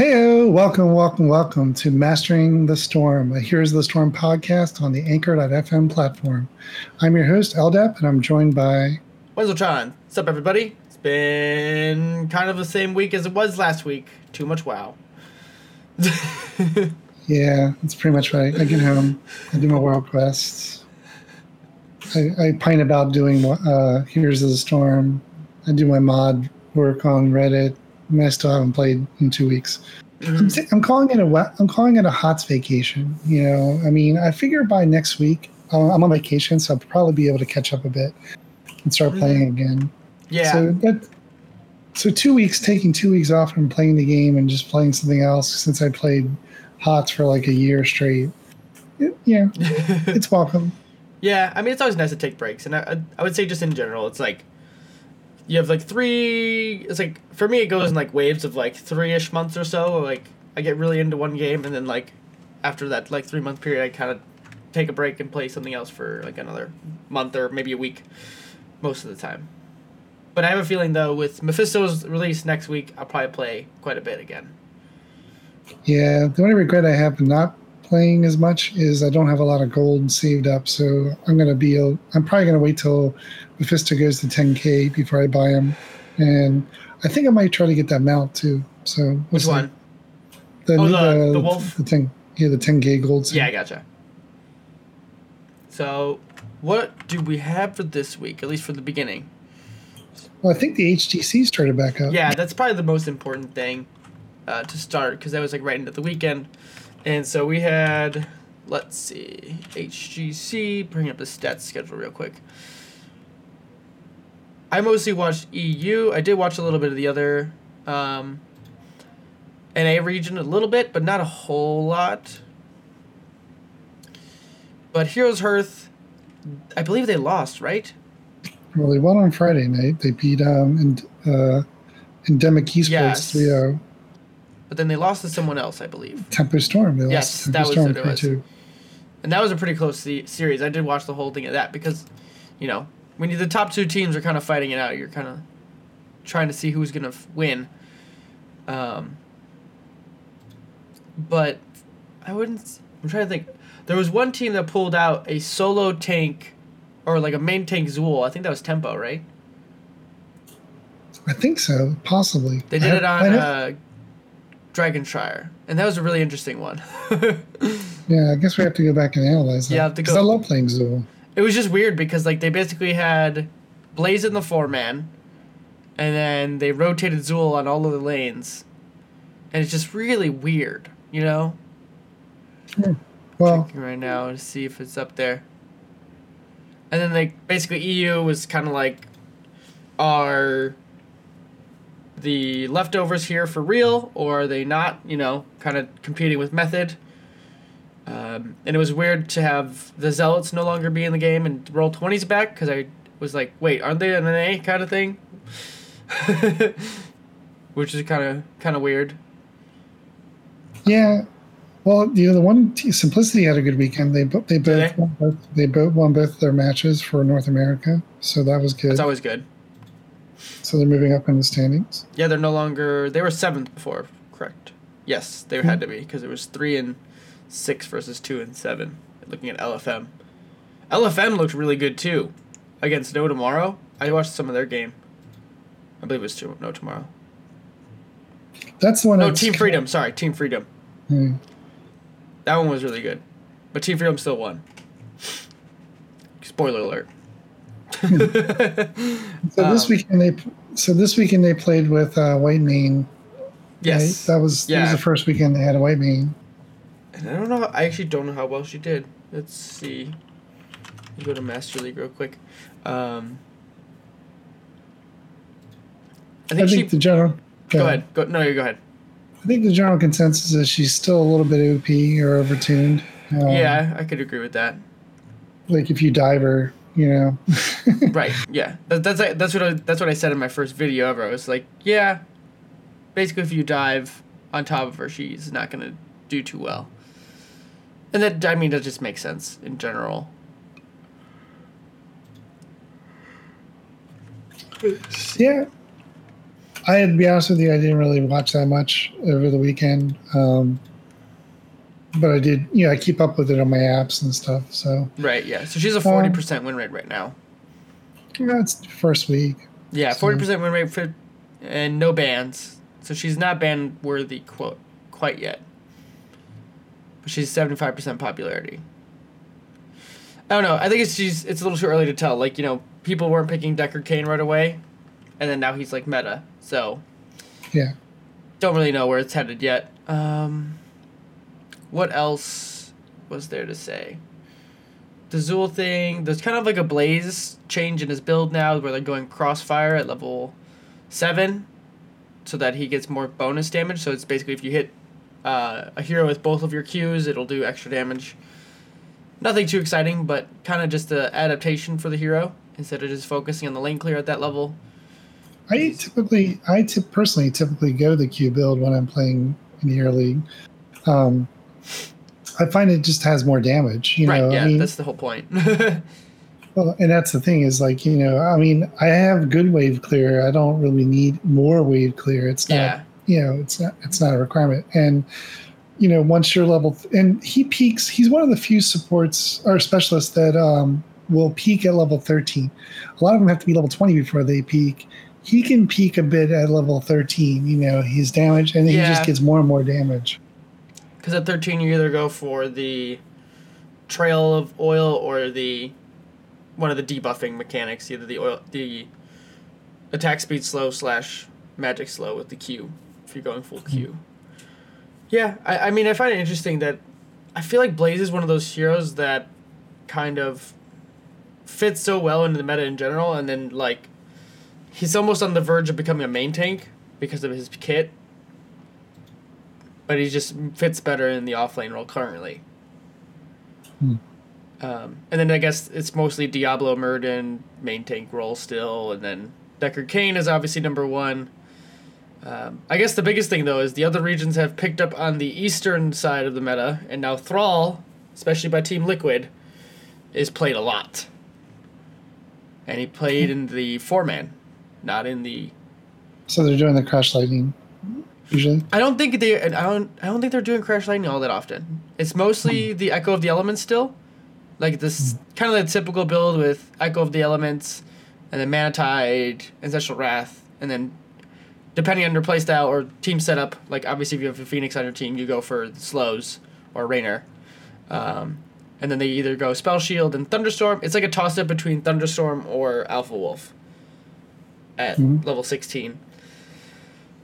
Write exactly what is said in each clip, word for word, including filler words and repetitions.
Hey, welcome, welcome, welcome to Mastering the Storm, a Here's the Storm podcast on the anchor dot f m platform. I'm your host, L D A P, and I'm joined by... Wesseltron. What's up, everybody? It's been kind of the same week as it was last week. Too much WoW. Yeah, that's pretty much right. I get home, I do my world quests. I, I pine about doing uh, Here's the Storm. I do my mod work on Reddit. I still haven't played in two weeks. I'm, I'm calling it a I'm calling it a HOTS vacation. You know, I mean, I figure by next week uh, I'm on vacation, so I'll probably be able to catch up a bit and start playing again. Yeah. So that, so two weeks taking two weeks off from playing the game and just playing something else since I played HOTS for like a year straight. It, yeah, it's welcome. Yeah, I mean, it's always nice to take breaks, and I I would say just in general, it's like. You have, like, three... It's, like, for me, it goes in, like, waves of, like, three-ish months or so. Like, I get really into one game, and then, like, after that, like, three-month period, I kind of take a break and play something else for, like, another month or maybe a week most of the time. But I have a feeling, though, with Mephisto's release next week, I'll probably play quite a bit again. Yeah, the only regret I have not playing as much is I don't have a lot of gold saved up, so I'm going to be... I'm probably going to wait till... Mephisto goes to ten K before I buy him, and I think I might try to get that mount too. So which one? The, oh, the, uh, the wolf. The ten, yeah, the ten K gold. Set. Yeah, I gotcha. So, what do we have for this week? At least for the beginning. Well, I think the H T C started back up. Yeah, that's probably the most important thing uh, to start because that was like right into the weekend, and so we had. Let's see, H G C. Bring up the stats schedule real quick. I mostly watched E U. I did watch a little bit of the other um, N A region, a little bit, but not a whole lot. But Heroes Hearth, I believe they lost, right? Well, they won on Friday night. They beat um, and, uh, Endemic Esports yes. three oh. But then they lost to someone else, I believe. Tempo Storm. They yes, lost that was Storm what it was. three two. And that was a pretty close series. I did watch the whole thing of that because, you know, when you, the top two teams are kind of fighting it out, you're kind of trying to see who's going to f- win. Um, but I wouldn't... I'm trying to think. There was one team that pulled out a solo tank, or like a main tank Zool. I think that was Tempo, right? I think so, possibly. They did I, it on uh, Dragonshire, and that was a really interesting one. Yeah, I guess we have to go back and analyze that. Yeah, I have to go. Because I love playing Zool. It was just weird because, like, they basically had Blaze in the four-man, and then they rotated Zool on all of the lanes. And it's just really weird, you know? Yeah. Well, checking right now to see if it's up there. And then, like, basically E U was kind of like, are the leftovers here for real, or are they not, you know, kind of competing with Method? Um, and it was weird to have the Zealots no longer be in the game and roll twenties back because I was like, wait, aren't they an N A kind of thing? Which is kind of kind of weird. Yeah, well, you know, the one t- Simplicity had a good weekend. They bo- they both they? Won both they both won both their matches for North America, so that was good. That's always good. So they're moving up in the standings. Yeah, they're no longer. They were seventh before, correct? Yes, they mm-hmm. had to be because it was three and. Six versus two and seven. Looking at L F M. L F M looked really good too. Against No Tomorrow. I watched some of their game. I believe it was two, No Tomorrow. That's the one. No, Team Freedom. Of... Sorry, Team Freedom. Hmm. That one was really good. But Team Freedom still won. Spoiler alert. so um, this weekend they so this weekend they played with uh, Whitemane. Yes. Right? That was yeah. that was the first weekend they had a Whitemane. And I don't know. I actually don't know how well she did. Let's see. Let's go to Master League real quick. Um, I think, I think she, the general. Go, go ahead. Go, no, you go ahead. I think the general consensus is she's still a little bit O P or overtuned. Um, yeah, I could agree with that. Like if you dive her, you know. Right. Yeah. That, that's that's what I, that's what I said in my first video ever. I was like, yeah. Basically, if you dive on top of her, she's not gonna do too well. And that, I mean, that just makes sense in general. Yeah. I, to be honest with you, I didn't really watch that much over the weekend. Um, but I did, you know, I keep up with it on my apps and stuff. So right, yeah. So she's a forty percent um, win rate right now. Yeah, it's first week. Yeah, so. forty percent win rate for, and no bans. So she's not ban worthy quote quite yet. But she's seventy-five percent popularity. I don't know. I think it's she's it's a little too early to tell. Like, you know, people weren't picking Deckard Cain right away. And then now he's like meta. So, yeah. Don't really know where it's headed yet. Um, what else was there to say? The Zool thing. There's kind of like a Blaze change in his build now where they're going crossfire at level seven so that he gets more bonus damage. So it's basically if you hit uh, a hero with both of your Qs, it'll do extra damage. Nothing too exciting, but kind of just an adaptation for the hero instead of just focusing on the lane clear at that level. I typically, I t- personally typically go the Q build when I'm playing in the Hero League. Um, I find it just has more damage. You right, know? yeah, I mean, that's the whole point. Well, and that's the thing is like, you know, I mean, I have good wave clear. I don't really need more wave clear. It's not, yeah. you know, it's not, it's not a requirement. And, you know, once you're level, th- and he peaks, he's one of the few supports or specialists that um, will peak at level thirteen. A lot of them have to be level twenty before they peak. He can peak a bit at level thirteen, you know, he's damaged, and then yeah. he just gets more and more damage. Because at thirteen, you either go for the trail of oil or the one of the debuffing mechanics, either the oil, the attack speed slow slash magic slow with the Q, if you're going full Q. Mm-hmm. Yeah, I, I mean, I find it interesting that I feel like Blaze is one of those heroes that kind of fits so well into the meta in general, and then, like, he's almost on the verge of becoming a main tank because of his kit. But he just fits better in the offlane role currently. Hmm. Um, and then I guess it's mostly Diablo, Murden, main tank role still. And then Deckard Cain is obviously number one. Um, I guess the biggest thing, though, is the other regions have picked up on the eastern side of the meta. And now Thrall, especially by Team Liquid, is played a lot. And he played in the four-man. Not in the. So they're doing the Crash Lightning, usually. I don't think they. I don't. I don't think they're doing Crash Lightning all that often. It's mostly mm. the Echo of the Elements still, like this mm. kind of the typical build with Echo of the Elements, and then Manatide, Ancestral Wrath, and then depending on your playstyle or team setup, like obviously if you have a Phoenix on your team, you go for slows or Raynor, um, and then they either go Spell Shield and Thunderstorm. It's like a toss up between Thunderstorm or Alpha Wolf. At mm-hmm. level sixteen.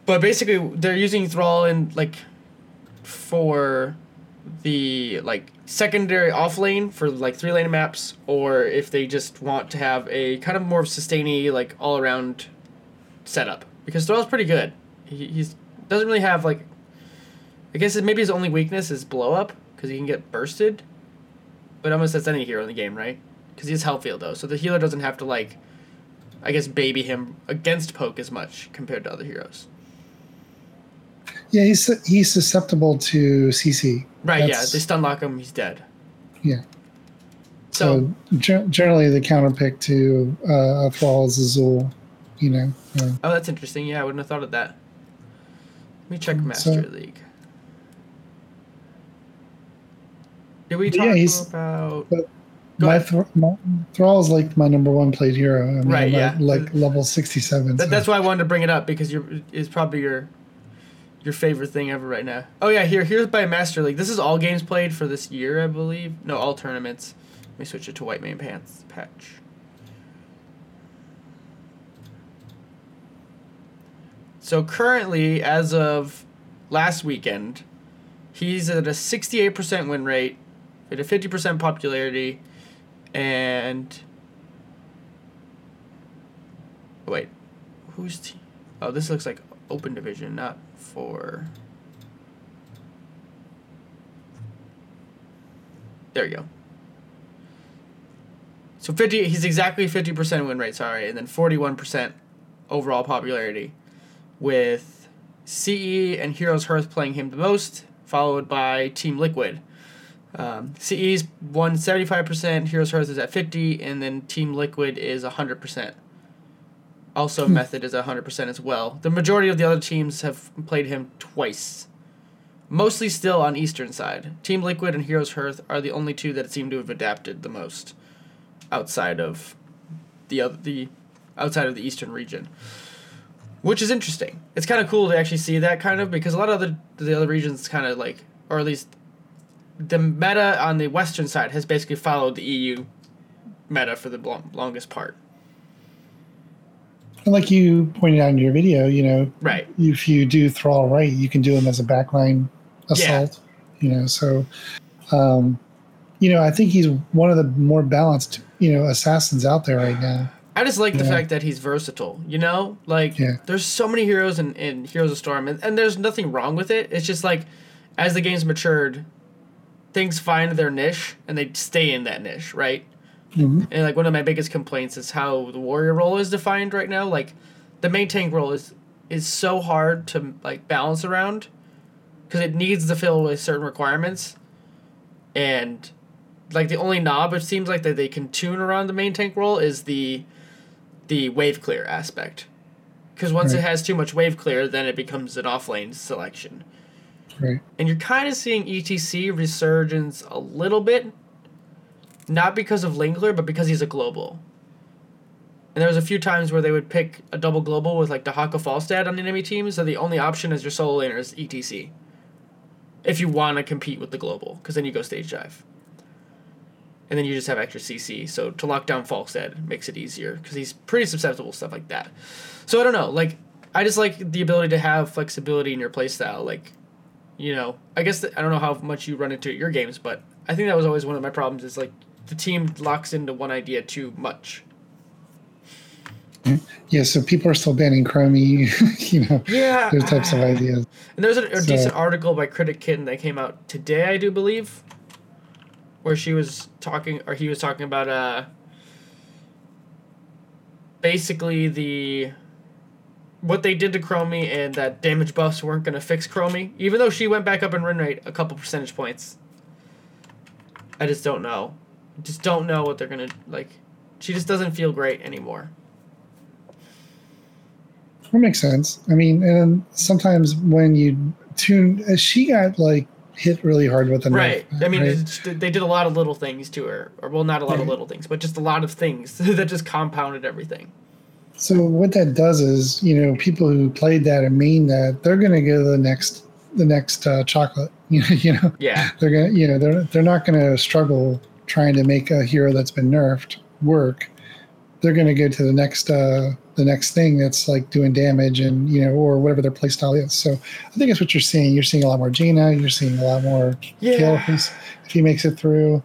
But basically they're using Thrall in like for the like secondary offlane for like three lane maps, or if they just want to have a kind of more sustainy like all around setup, because Thrall's pretty good. He he's, doesn't really have like, I guess maybe his only weakness is blow up because he can get bursted, but almost that's any hero in the game, right? Because he's health field though, so the healer doesn't have to like, I guess, baby him against poke as much compared to other heroes. Yeah, he's he's susceptible to C C. Right, That's, yeah. They stun lock him, he's dead. Yeah. So, so ge- generally the counter pick to uh, Thrall is a Zool, you know. Uh, oh, that's interesting. Yeah, I wouldn't have thought of that. Let me check Master so, League. Did we talk yeah, about... But, My, th- my Thrall is like my number one played hero. I mean, right, I'm yeah. at, like level sixty-seven. That, so. That's why I wanted to bring it up, because you it's probably your your favorite thing ever right now. Oh yeah, here here's by Master League. This is all games played for this year, I believe. No, all tournaments. Let me switch it to Whitemane Pants patch. So currently, as of last weekend, he's at a sixty-eight percent win rate, at a fifty percent popularity. And oh, wait, who's team? Oh, this looks like open division, not for. There you go. So fifty, he's exactly fifty percent win rate. Sorry, and then forty-one percent overall popularity, with C E and Heroes Hearth playing him the most, followed by Team Liquid. Um, C E's won seventy-five percent, Heroes Hearth is at fifty, and then Team Liquid is one hundred percent. Also, Method is one hundred percent as well. The majority of the other teams have played him twice. Mostly still on Eastern side. Team Liquid and Heroes Hearth are the only two that seem to have adapted the most outside of the other, the outside of the Eastern region, which is interesting. It's kind of cool to actually see that kind of, because a lot of other, the other regions kind of like, or at least the meta on the Western side has basically followed the E U meta for the long, longest part. Like you pointed out in your video, you know, right. If you do Thrall right, you can do them as a backline assault, yeah. you know. So, um, you know, I think he's one of the more balanced, you know, assassins out there right now. I just like the know? fact that he's versatile, you know? Like, yeah. there's so many heroes in, in Heroes of Storm, and, and there's nothing wrong with it. It's just like, as the game's matured, things find their niche, and they stay in that niche, right? Mm-hmm. And, like, one of my biggest complaints is how the warrior role is defined right now. Like, the main tank role is, is so hard to, like, balance around because it needs to fill with certain requirements. And, like, the only knob, it seems like, that they can tune around the main tank role is the the wave clear aspect. Because once right. it has too much wave clear, then it becomes an off-lane selection. Right. And you're kind of seeing E T C resurgence a little bit. Not because of Lingler, but because he's a global. And there was a few times where they would pick a double global with, like, Dahaka Falstad on enemy teams, so the only option as your solo laner is E T C. If you want to compete with the global, because then you go stage dive. And then you just have extra C C, so to lock down Falstad makes it easier, because he's pretty susceptible to stuff like that. So I don't know, like, I just like the ability to have flexibility in your playstyle, like, you know, I guess, the, I don't know how much you run into your games, but I think that was always one of my problems is, like, the team locks into one idea too much. Yeah, so people are still banning Chromie, you know, yeah, those types of ideas. And there's a, a so. decent article by Critic Kitten that came out today, I do believe, where she was talking, or he was talking about uh, basically the what they did to Chromie and that damage buffs weren't going to fix Chromie, even though she went back up in win rate a couple percentage points. I just don't know. Just don't know what they're gonna like. She just doesn't feel great anymore. That makes sense. I mean, and sometimes when you tune, she got like hit really hard with the right. knife. I mean, right? They did a lot of little things to her, or well, not a lot right. of little things, but just a lot of things that just compounded everything. So what that does is, you know, people who played that and main that, they're gonna go to the next. The next uh, chocolate, you know, yeah, they're gonna, you know, they're they're not gonna struggle trying to make a hero that's been nerfed work. They're gonna go to the next uh, the next thing that's like doing damage and you know or whatever their playstyle is. So I think that's what you're seeing. You're seeing a lot more Jaina. You're seeing a lot more yeah. Kale if, if he makes it through.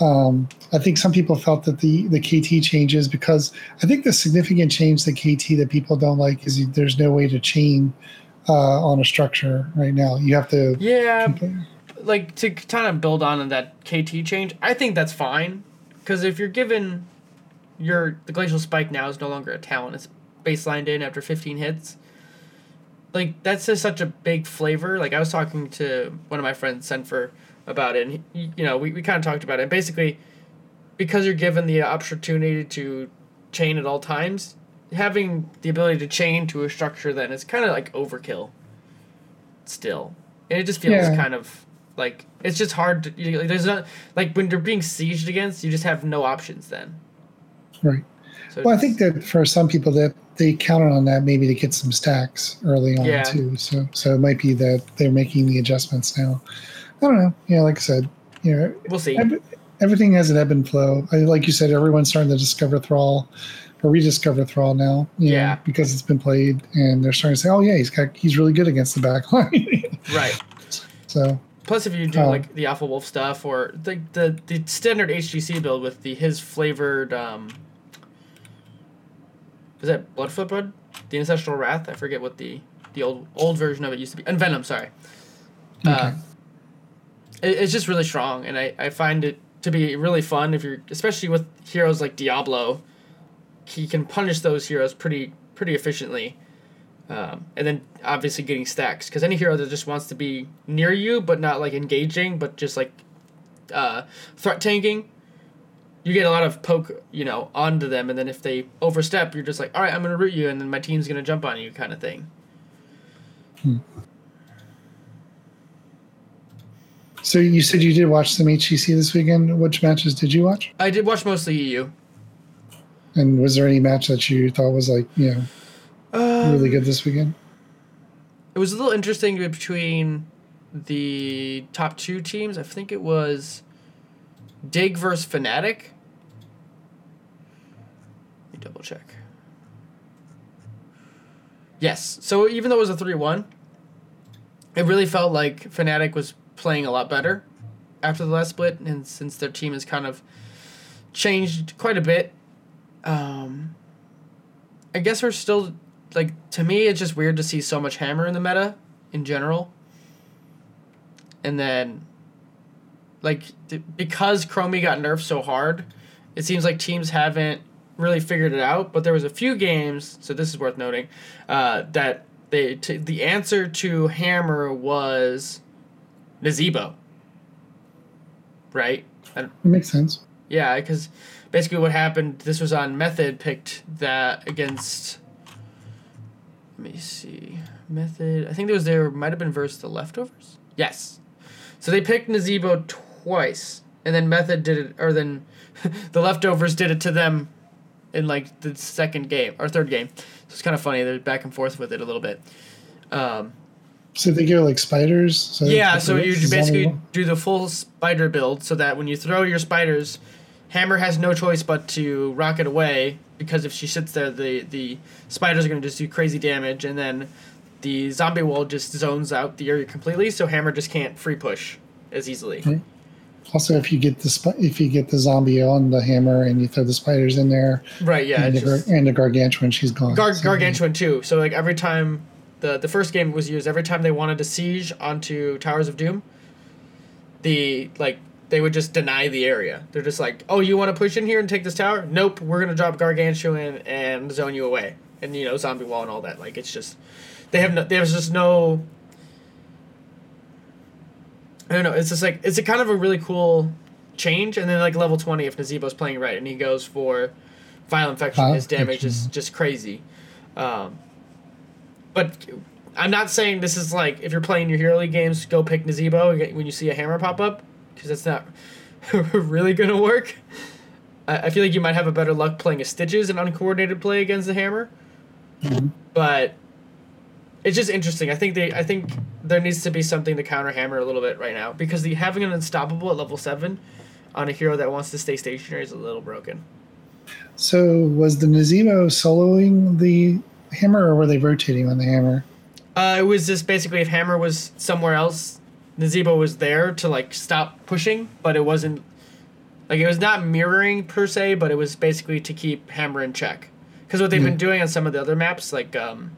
Um, I think some people felt that the, the K T changes because I think the significant change to K T that people don't like is there's no way to chain. Uh, on a structure right now. You have to... Yeah, complain. Like, to kind of build on that K T change, I think that's fine. Because if you're given your... The Glacial Spike now is no longer a talent. It's baselined in after fifteen hits. Like, that's just such a big flavor. Like, I was talking to one of my friends, Senfer, about it. And, he, you know, we, we kind of talked about it. And basically, because you're given the opportunity to chain at all times... Having the ability to chain to a structure then is kind of like overkill still. And it just feels yeah. kind of like it's just hard to you, like, there's not like when they're being sieged against, you just have no options then. Right. So well, I think that for some people that they counted on that maybe to get some stacks early on yeah. too. So so it might be that they're making the adjustments now. I don't know. Yeah, like I said, you know, we'll see. Every, everything has an ebb and flow. I, like you said, everyone's starting to discover Thrall. Or rediscover Thrall now, yeah, know, because it's been played, and they're starting to say, "Oh yeah, he's got, he's really good against the backline." Right. So. Plus, if you do um, like the Alpha Wolf stuff or the the, the standard H G C build with the his flavored, um, is that Blood Flipper? The Ancestral Wrath? I forget what the the old old version of it used to be. And Venom, sorry. Okay. Uh, it, it's just really strong, and I, I find it to be really fun if you're, especially with heroes like Diablo. He can punish those heroes pretty pretty efficiently. Um, and then obviously getting stacks. Because any hero that just wants to be near you, but not like engaging, but just like uh, threat tanking, you get a lot of poke, you know, onto them, and then if they overstep, you're just like, all right, I'm going to root you, and then my team's going to jump on you kind of thing. Hmm. So you said you did watch some H G C this weekend. Which matches did you watch? I did watch mostly E U. And was there any match that you thought was, like, you know, um, really good this weekend? It was a little interesting between the top two teams. I think it was Dig versus Fnatic. Let me double check. Yes. So even though it was a three one, it really felt like Fnatic was playing a lot better after the last split, and since their team has kind of changed quite a bit, um, I guess we're still, like, to me it's just weird to see so much Hammer in the meta in general. And then, like, th- because Chromie got nerfed so hard, it seems like teams haven't really figured it out. But there was a few games, so this is worth noting, uh, that they t- the answer to Hammer was Nazeebo. Right? That makes sense. Yeah, because basically what happened, this was on Method, picked that against, let me see, Method, I think there was there might have been versus the Leftovers? Yes. So they picked Nazeebo twice, and then Method did it, or then the Leftovers did it to them in, like, the second game, or third game. So it's kind of funny, they're back and forth with it a little bit. Um... So they go like spiders? So yeah, so you basically do the full spider build so that when you throw your spiders, Hammer has no choice but to rocket away, because if she sits there, the, the spiders are going to just do crazy damage, and then the zombie wall just zones out the area completely, so Hammer just can't free push as easily. Okay. Also, if you get the sp- if you get the zombie on the Hammer and you throw the spiders in there, right? Yeah, and, the, just, gar- and the Gargantuan, she's gone. Gar- so. Gargantuan too. So like every time. The the first game was used every time they wanted to siege onto Towers of Doom, the like they would just deny the area. They're just like, oh, you want to push in here and take this tower? Nope, we're gonna drop Gargantuan and zone you away, and you know zombie wall and all that. Like it's just they have no there's just no. I don't know. It's just like it's a kind of a really cool change, and then like level twenty if Nazebo's playing right and he goes for Vile Infection, Vile his damage Infection. is just crazy. Um, But I'm not saying this is like, if you're playing your Hero League games, go pick Nazeebo when you see a Hammer pop up, because that's not really going to work. I, I feel like you might have a better luck playing a Stitches and uncoordinated play against the Hammer. Mm-hmm. But it's just interesting. I think they, I think there needs to be something to counter Hammer a little bit right now, because the having an unstoppable at level seven on a hero that wants to stay stationary is a little broken. So was the Nazeebo soloing the Hammer, or were they rotating on the Hammer? Uh, it was just basically if Hammer was somewhere else, Nazeebo was there to like stop pushing, but it wasn't like it was not mirroring per se, but it was basically to keep Hammer in check. Because what they've mm. been doing on some of the other maps, like um,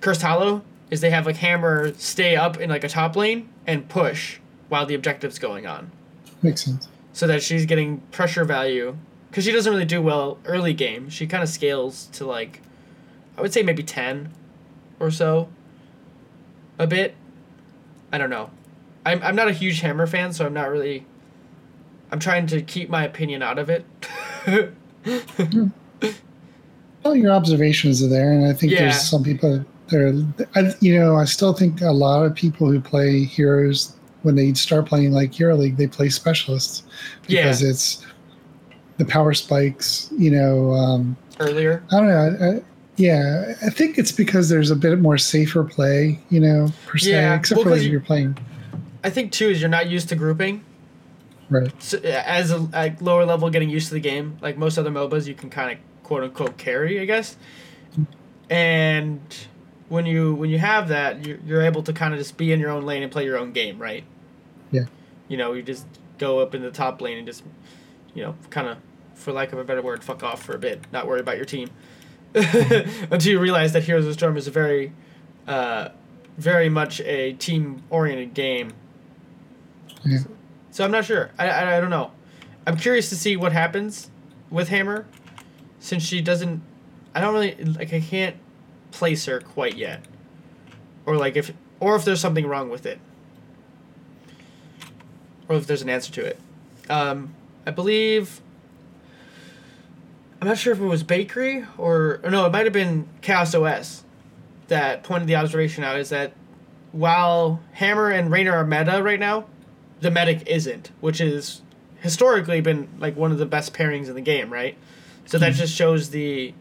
Cursed Hollow, is they have like Hammer stay up in like a top lane and push while the objective's going on. Makes sense. So that she's getting pressure value, because she doesn't really do well early game. She kind of scales to like, I would say maybe ten or so, a bit. I don't know. I'm I'm not a huge Hammer fan, so I'm not really... I'm trying to keep my opinion out of it. Well, your observations are there, and I think yeah. there's some people that are... I, you know, I still think a lot of people who play heroes, when they start playing like Hero League, they play specialists. Because yeah. it's the power spikes, you know... Um, Earlier? I don't know... I, Yeah, I think it's because there's a bit more safer play, you know, per se, yeah. except well, for like you, you're playing. I think, too, is you're not used to grouping. Right. So, as a like, lower level getting used to the game, like most other MOBAs, you can kind of quote-unquote carry, I guess. And when you when you have that, you're, you're able to kind of just be in your own lane and play your own game, right? Yeah. You know, you just go up in the top lane and just, you know, kind of, for lack of a better word, fuck off for a bit, not worry about your team. Until you realize that Heroes of the Storm is a very, uh, very much a team-oriented game. Yeah. So, so I'm not sure. I, I I don't know. I'm curious to see what happens with Hammer, since she doesn't. I don't really like. I can't place her quite yet, or like if or if there's something wrong with it, or if there's an answer to it. Um, I believe, I'm not sure if it was Bakery or, or no, it might have been Chaos O S that pointed the observation out, is that while Hammer and Raynor are meta right now, the medic isn't, which is historically been like one of the best pairings in the game, right? So that just shows the,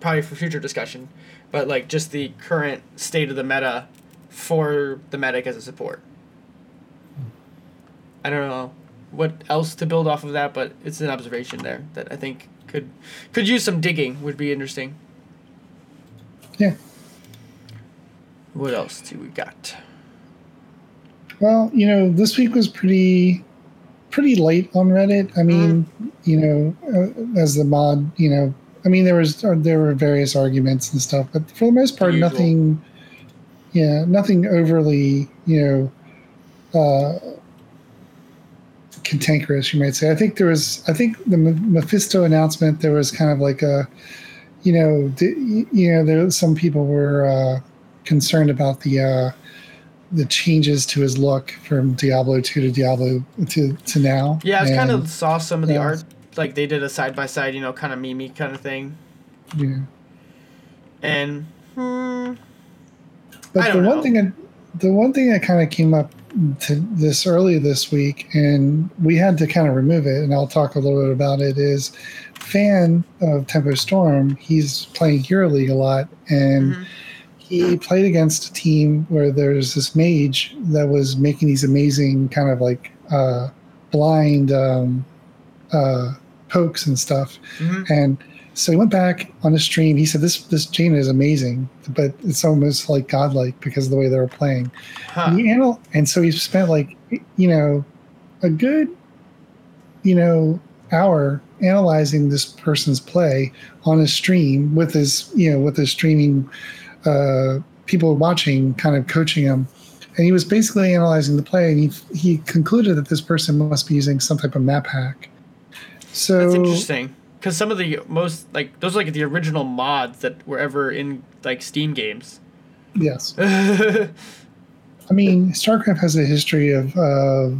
probably for future discussion, but like just the current state of the meta for the medic as a support. I don't know what else to build off of that, but it's an observation there that I think could could use some digging, would be interesting. Yeah. What else do we got? Well, you know, this week was pretty pretty light on Reddit. I mean, mm. you know, uh, as the mod, you know, I mean, there was uh, there were various arguments and stuff, but for the most part, Usual. nothing. Yeah, nothing overly, you know, uh, cantankerous, you might say. I think there was. I think the Mephisto announcement, there was kind of like a, you know, d- you know, there some people were uh, concerned about the. Uh, the changes to his look from Diablo two to Diablo to, to now. Yeah, I kind of saw some of the uh, art. Like, they did a side-by-side, you know, kind of meme-y kind of thing. Yeah. And, hmm, But I don't the one know. thing, I, the one thing that kind of came up to this early this week, and we had to kind of remove it, and I'll talk a little bit about it, is fan of Tempo Storm, he's playing Hero League a lot, and... Mm-hmm. He played against a team where there's this mage that was making these amazing kind of like uh, blind um, uh, pokes and stuff. Mm-hmm. And so he went back on the stream. He said, this this Jaina is amazing, but it's almost like godlike because of the way they were playing. Huh. And, he anal- and so he spent like, you know, a good, you know, hour analyzing this person's play on a stream with his, you know, with his streaming Uh, people watching, kind of coaching him. And he was basically analyzing the play, and he he concluded that this person must be using some type of map hack. So that's interesting, because some of the most, like, those are like the original mods that were ever in, like, Steam games. Yes. I mean, StarCraft has a history of, uh,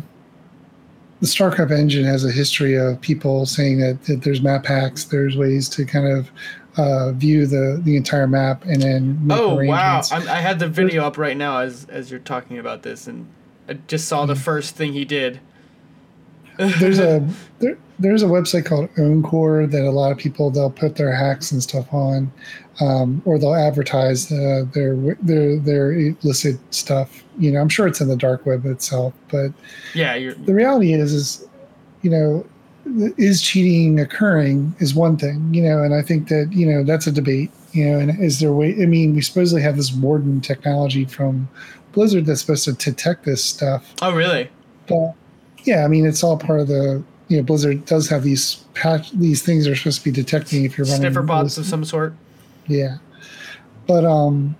the StarCraft engine has a history of people saying that, that there's map hacks, there's ways to kind of Uh, view the, the entire map and then make oh wow I'm, I had the video up right now as as you're talking about this, and I just saw mm-hmm. the first thing he did. There's a there, there's a website called OwnCore that a lot of people, they'll put their hacks and stuff on, um, or they'll advertise uh, their their their illicit stuff. You know, I'm sure it's in the dark web itself, but yeah, you're, the reality is is you know. Is cheating occurring is one thing, you know, and I think that, you know, that's a debate, you know, and is there a way, I mean, we supposedly have this warden technology from Blizzard that's supposed to detect this stuff. Oh, really? But yeah, I mean, it's all part of the, you know, Blizzard does have these patch, these things are supposed to be detecting if you're running. Sniffer bots of some sort. Yeah. But, um,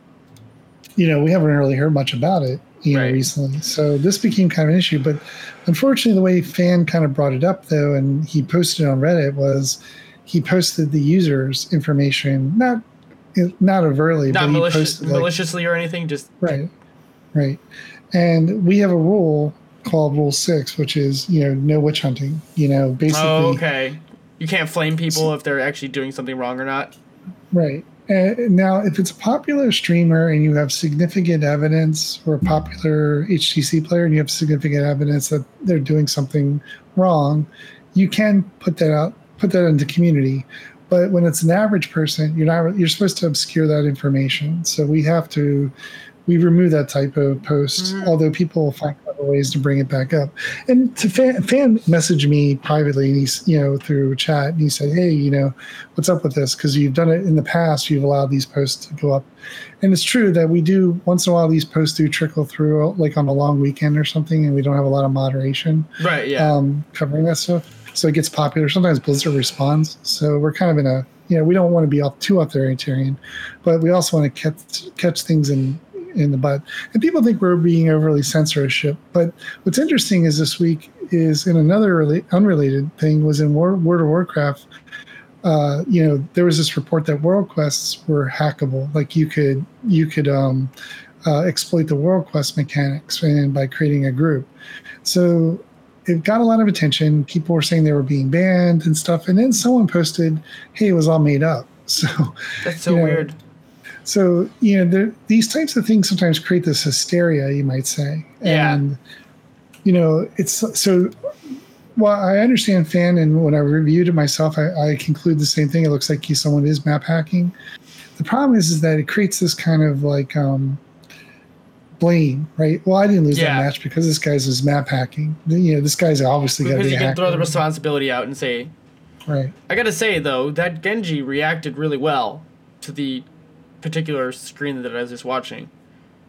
you know, we haven't really heard much about it. You know, right. recently. So this became kind of an issue, but unfortunately the way Fan kind of brought it up though, and he posted on Reddit, was he posted the user's information, not not overtly, not but malicious, he posted, like, maliciously or anything, just right, right. And we have a rule called Rule Six, which is, you know, no witch hunting. You know, basically. Oh, okay. You can't flame people if they're actually doing something wrong or not. Right. Uh, now, if it's a popular streamer and you have significant evidence, or a popular H T C player and you have significant evidence that they're doing something wrong, you can put that out, put that into community. But when it's an average person, you're not, you're supposed to obscure that information. So we have to, we remove that type of post, mm-hmm. although people find other ways to bring it back up. And to fan, fan messaged me privately, and he's, you know, through chat, and he said, hey, you know, what's up with this? Because you've done it in the past, you've allowed these posts to go up. And it's true that we do, once in a while, these posts do trickle through, like on a long weekend or something, and we don't have a lot of moderation right, yeah. um, covering that stuff. So it gets popular. Sometimes Blizzard responds. So we're kind of in a, you know, we don't want to be all too authoritarian, but we also want to catch, catch things in in the butt. And people think we're being overly censorship. But what's interesting is this week is in another rela- unrelated thing was in War- World of Warcraft, uh, you know, there was this report that world quests were hackable. Like you could, you could um, uh, exploit the world quest mechanics and by creating a group. So it got a lot of attention. People were saying they were being banned and stuff. And then someone posted, hey, it was all made up. So that's so you know, weird. So, you know, there, these types of things sometimes create this hysteria, you might say. Yeah. And, you know, it's so while I understand fan, and when I reviewed it myself, I, I conclude the same thing. It looks like someone is map hacking. The problem is, is that it creates this kind of like um, blame, right? Well, I didn't lose yeah. that match because this guy's is map hacking. You know, this guy's obviously got to be you can throw the responsibility out and say, right. I got to say, though, that Genji reacted really well to the particular screen that I was just watching.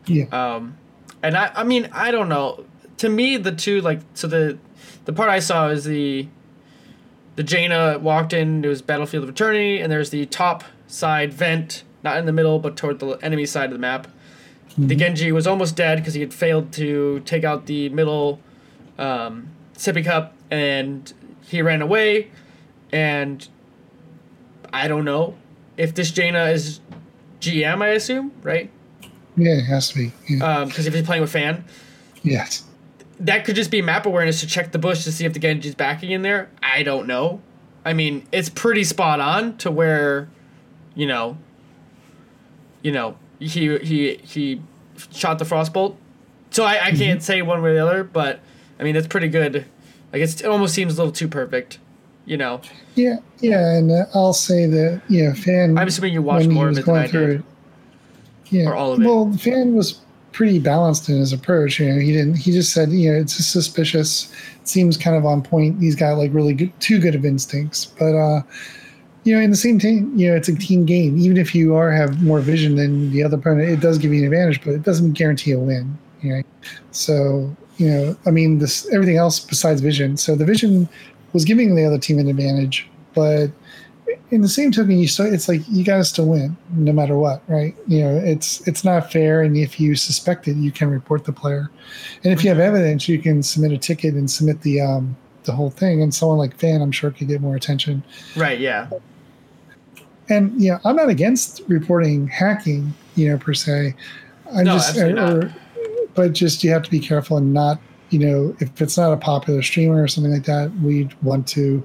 Yeah. Um, and I, I mean, I don't know. To me, the two, like, so the the part I saw is the the Jaina walked in, it was Battlefield of Eternity, and there's the top side vent, not in the middle, but toward the enemy side of the map. Mm-hmm. The Genji was almost dead because he had failed to take out the middle um, sippy cup, and he ran away, and I don't know if this Jaina is G M, I assume, right? Yeah, it has to be. Because yeah. um, if he's playing with Fan. Yes. That could just be map awareness to check the bush to see if the Genji's backing in there. I don't know. I mean, it's pretty spot on to where, you know, you know, he he he shot the Frostbolt. So I, I mm-hmm. can't say one way or the other, but I mean, that's pretty good. Like, it's, it almost seems a little too perfect, you know. Yeah, yeah, and uh, I'll say that, you know, Fan... I'm assuming you watched more of it than I did. Yeah. Or all of it. Well, Fan was pretty balanced in his approach. You know, he didn't, he just said, you know, it's just suspicious. It seems kind of on point. He's got like really good, too good of instincts, but, uh, you know, in the same team, you know, it's a team game. Even if you are, have more vision than the other opponent, it does give you an advantage, but it doesn't guarantee a win. You know? So, you know, I mean, this, everything else besides vision. So the vision was giving the other team an advantage, but in the same token, you still, it's like you got to still win no matter what, right? You know, it's it's not fair, and if you suspect it, you can report the player, and if you have evidence, you can submit a ticket and submit the um the whole thing. And someone like Fan, I'm sure, could get more attention, right? Yeah. And yeah, I'm not against reporting hacking, you know, per se. I'm no, just, or, not. But just you have to be careful and not, you know, if it's not a popular streamer or something like that, we want to,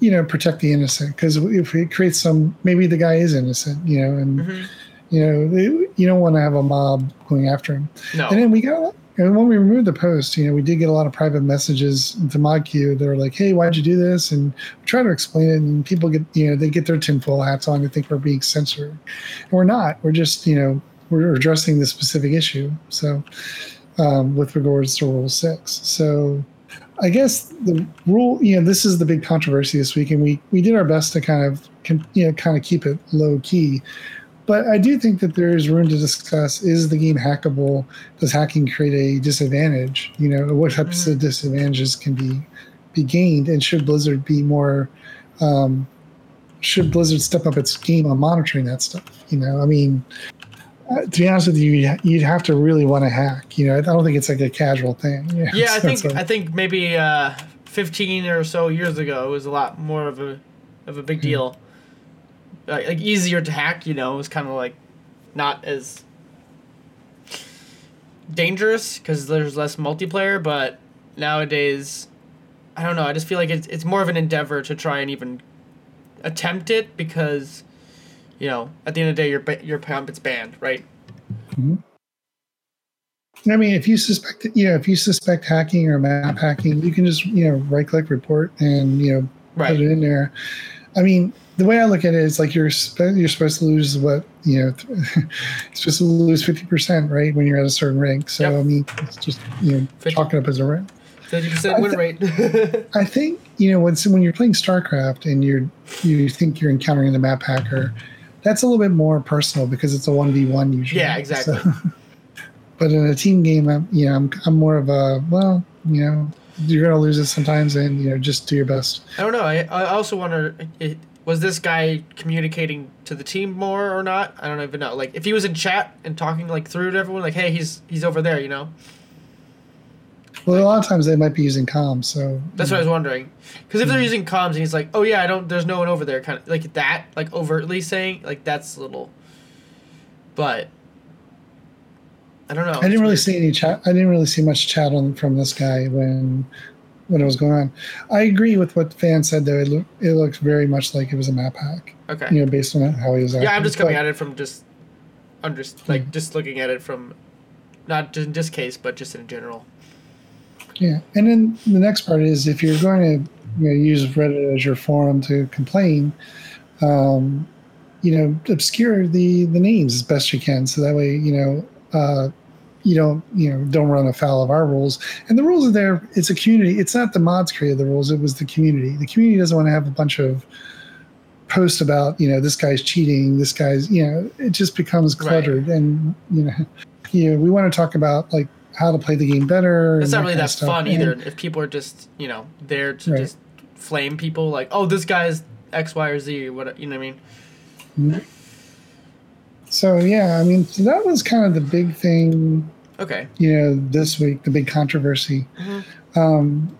you know, protect the innocent, because if it creates some, maybe the guy is innocent, you know, and mm-hmm. you know, they, you don't want to have a mob going after him. No. And then we got, and when we removed the post, you know, we did get a lot of private messages to mod queue. They were like, "Hey, why'd you do this?" And we try to explain it, and people get, you know, they get their tinfoil hats on and think we're being censored, and we're not. We're just, you know, we're addressing this specific issue. So, um, with regards to Rule Six, so. I guess the rule, you know, this is the big controversy this week, and we, we did our best to kind of, you know, kind of keep it low key. But I do think that there is room to discuss, is the game hackable? Does hacking create a disadvantage? You know, what types of disadvantages can be, be gained? And should Blizzard be more, um, should Blizzard step up its game on monitoring that stuff? You know, I mean, Uh, to be honest with you, you'd have to really want to hack. You know, I don't think it's like a casual thing. You know? Yeah, I think so, I think maybe uh, fifteen or so years ago it was a lot more of a of a big mm-hmm. deal. Uh, like easier to hack, you know, it was kind of like not as dangerous because there's less multiplayer. But nowadays, I don't know. I just feel like it's it's more of an endeavor to try and even attempt it because. You know, at the end of the day, your your pump it's banned, right? Mm-hmm. I mean, if you suspect, you know, if you suspect hacking or map hacking, you can just, you know, right click report and, you know, right. put it in there. I mean, the way I look at it is like you're sp- you're supposed to lose what, you know, you're supposed to lose fifty percent, right, when you're at a certain rank. So yep. I mean, it's just, you know, fifty chalk it up as a rank. thirty percent win rate. I think, you know, when when you're playing StarCraft and you're you think you're encountering the map hacker. That's a little bit more personal because it's a one v one usually. Yeah, exactly. So, but in a team game, I'm, you know, I'm, I'm more of a, well, you know, you're going to lose it sometimes and, you know, just do your best. I don't know. I, I also wonder, it, was this guy communicating to the team more or not? I don't even know. Like, if he was in chat and talking, like, through to everyone, like, hey, he's he's over there, you know? Well, a lot of times they might be using comms, so... That's what know. I was wondering. Because if they're using comms and he's like, oh, yeah, I don't... There's no one over there, kind of... Like that, like overtly saying, like that's a little... But... I don't know. I didn't really weird. see any chat... I didn't really see much chat on, from this guy when what was going on. I agree with what fans said though. It look, it looks very much like it was a map hack. Okay. You know, based on how he was. Yeah, acting. I'm just coming but, at it from just under like yeah. just looking at it from not in this case, but just in general. Yeah, and then the next part is if you're going to you know, use Reddit as your forum to complain, um, you know, obscure the, the names as best you can, so that way you know. Uh, you don't, you know, don't run afoul of our rules. And the rules are there. It's a community. It's not the mods created the rules. It was the community. The community doesn't want to have a bunch of posts about, you know, this guy's cheating. This guy's, you know, it just becomes cluttered. Right. And you know, you know, we want to talk about like how to play the game better. It's not really that fun either. If people are just, you know, there to right. just flame people, like, oh, this guy's X, Y, or Z. What you know what I mean? Mm-hmm. So, yeah, I mean, so that was kind of the big thing, okay. you know, this week, the big controversy. Mm-hmm. Um,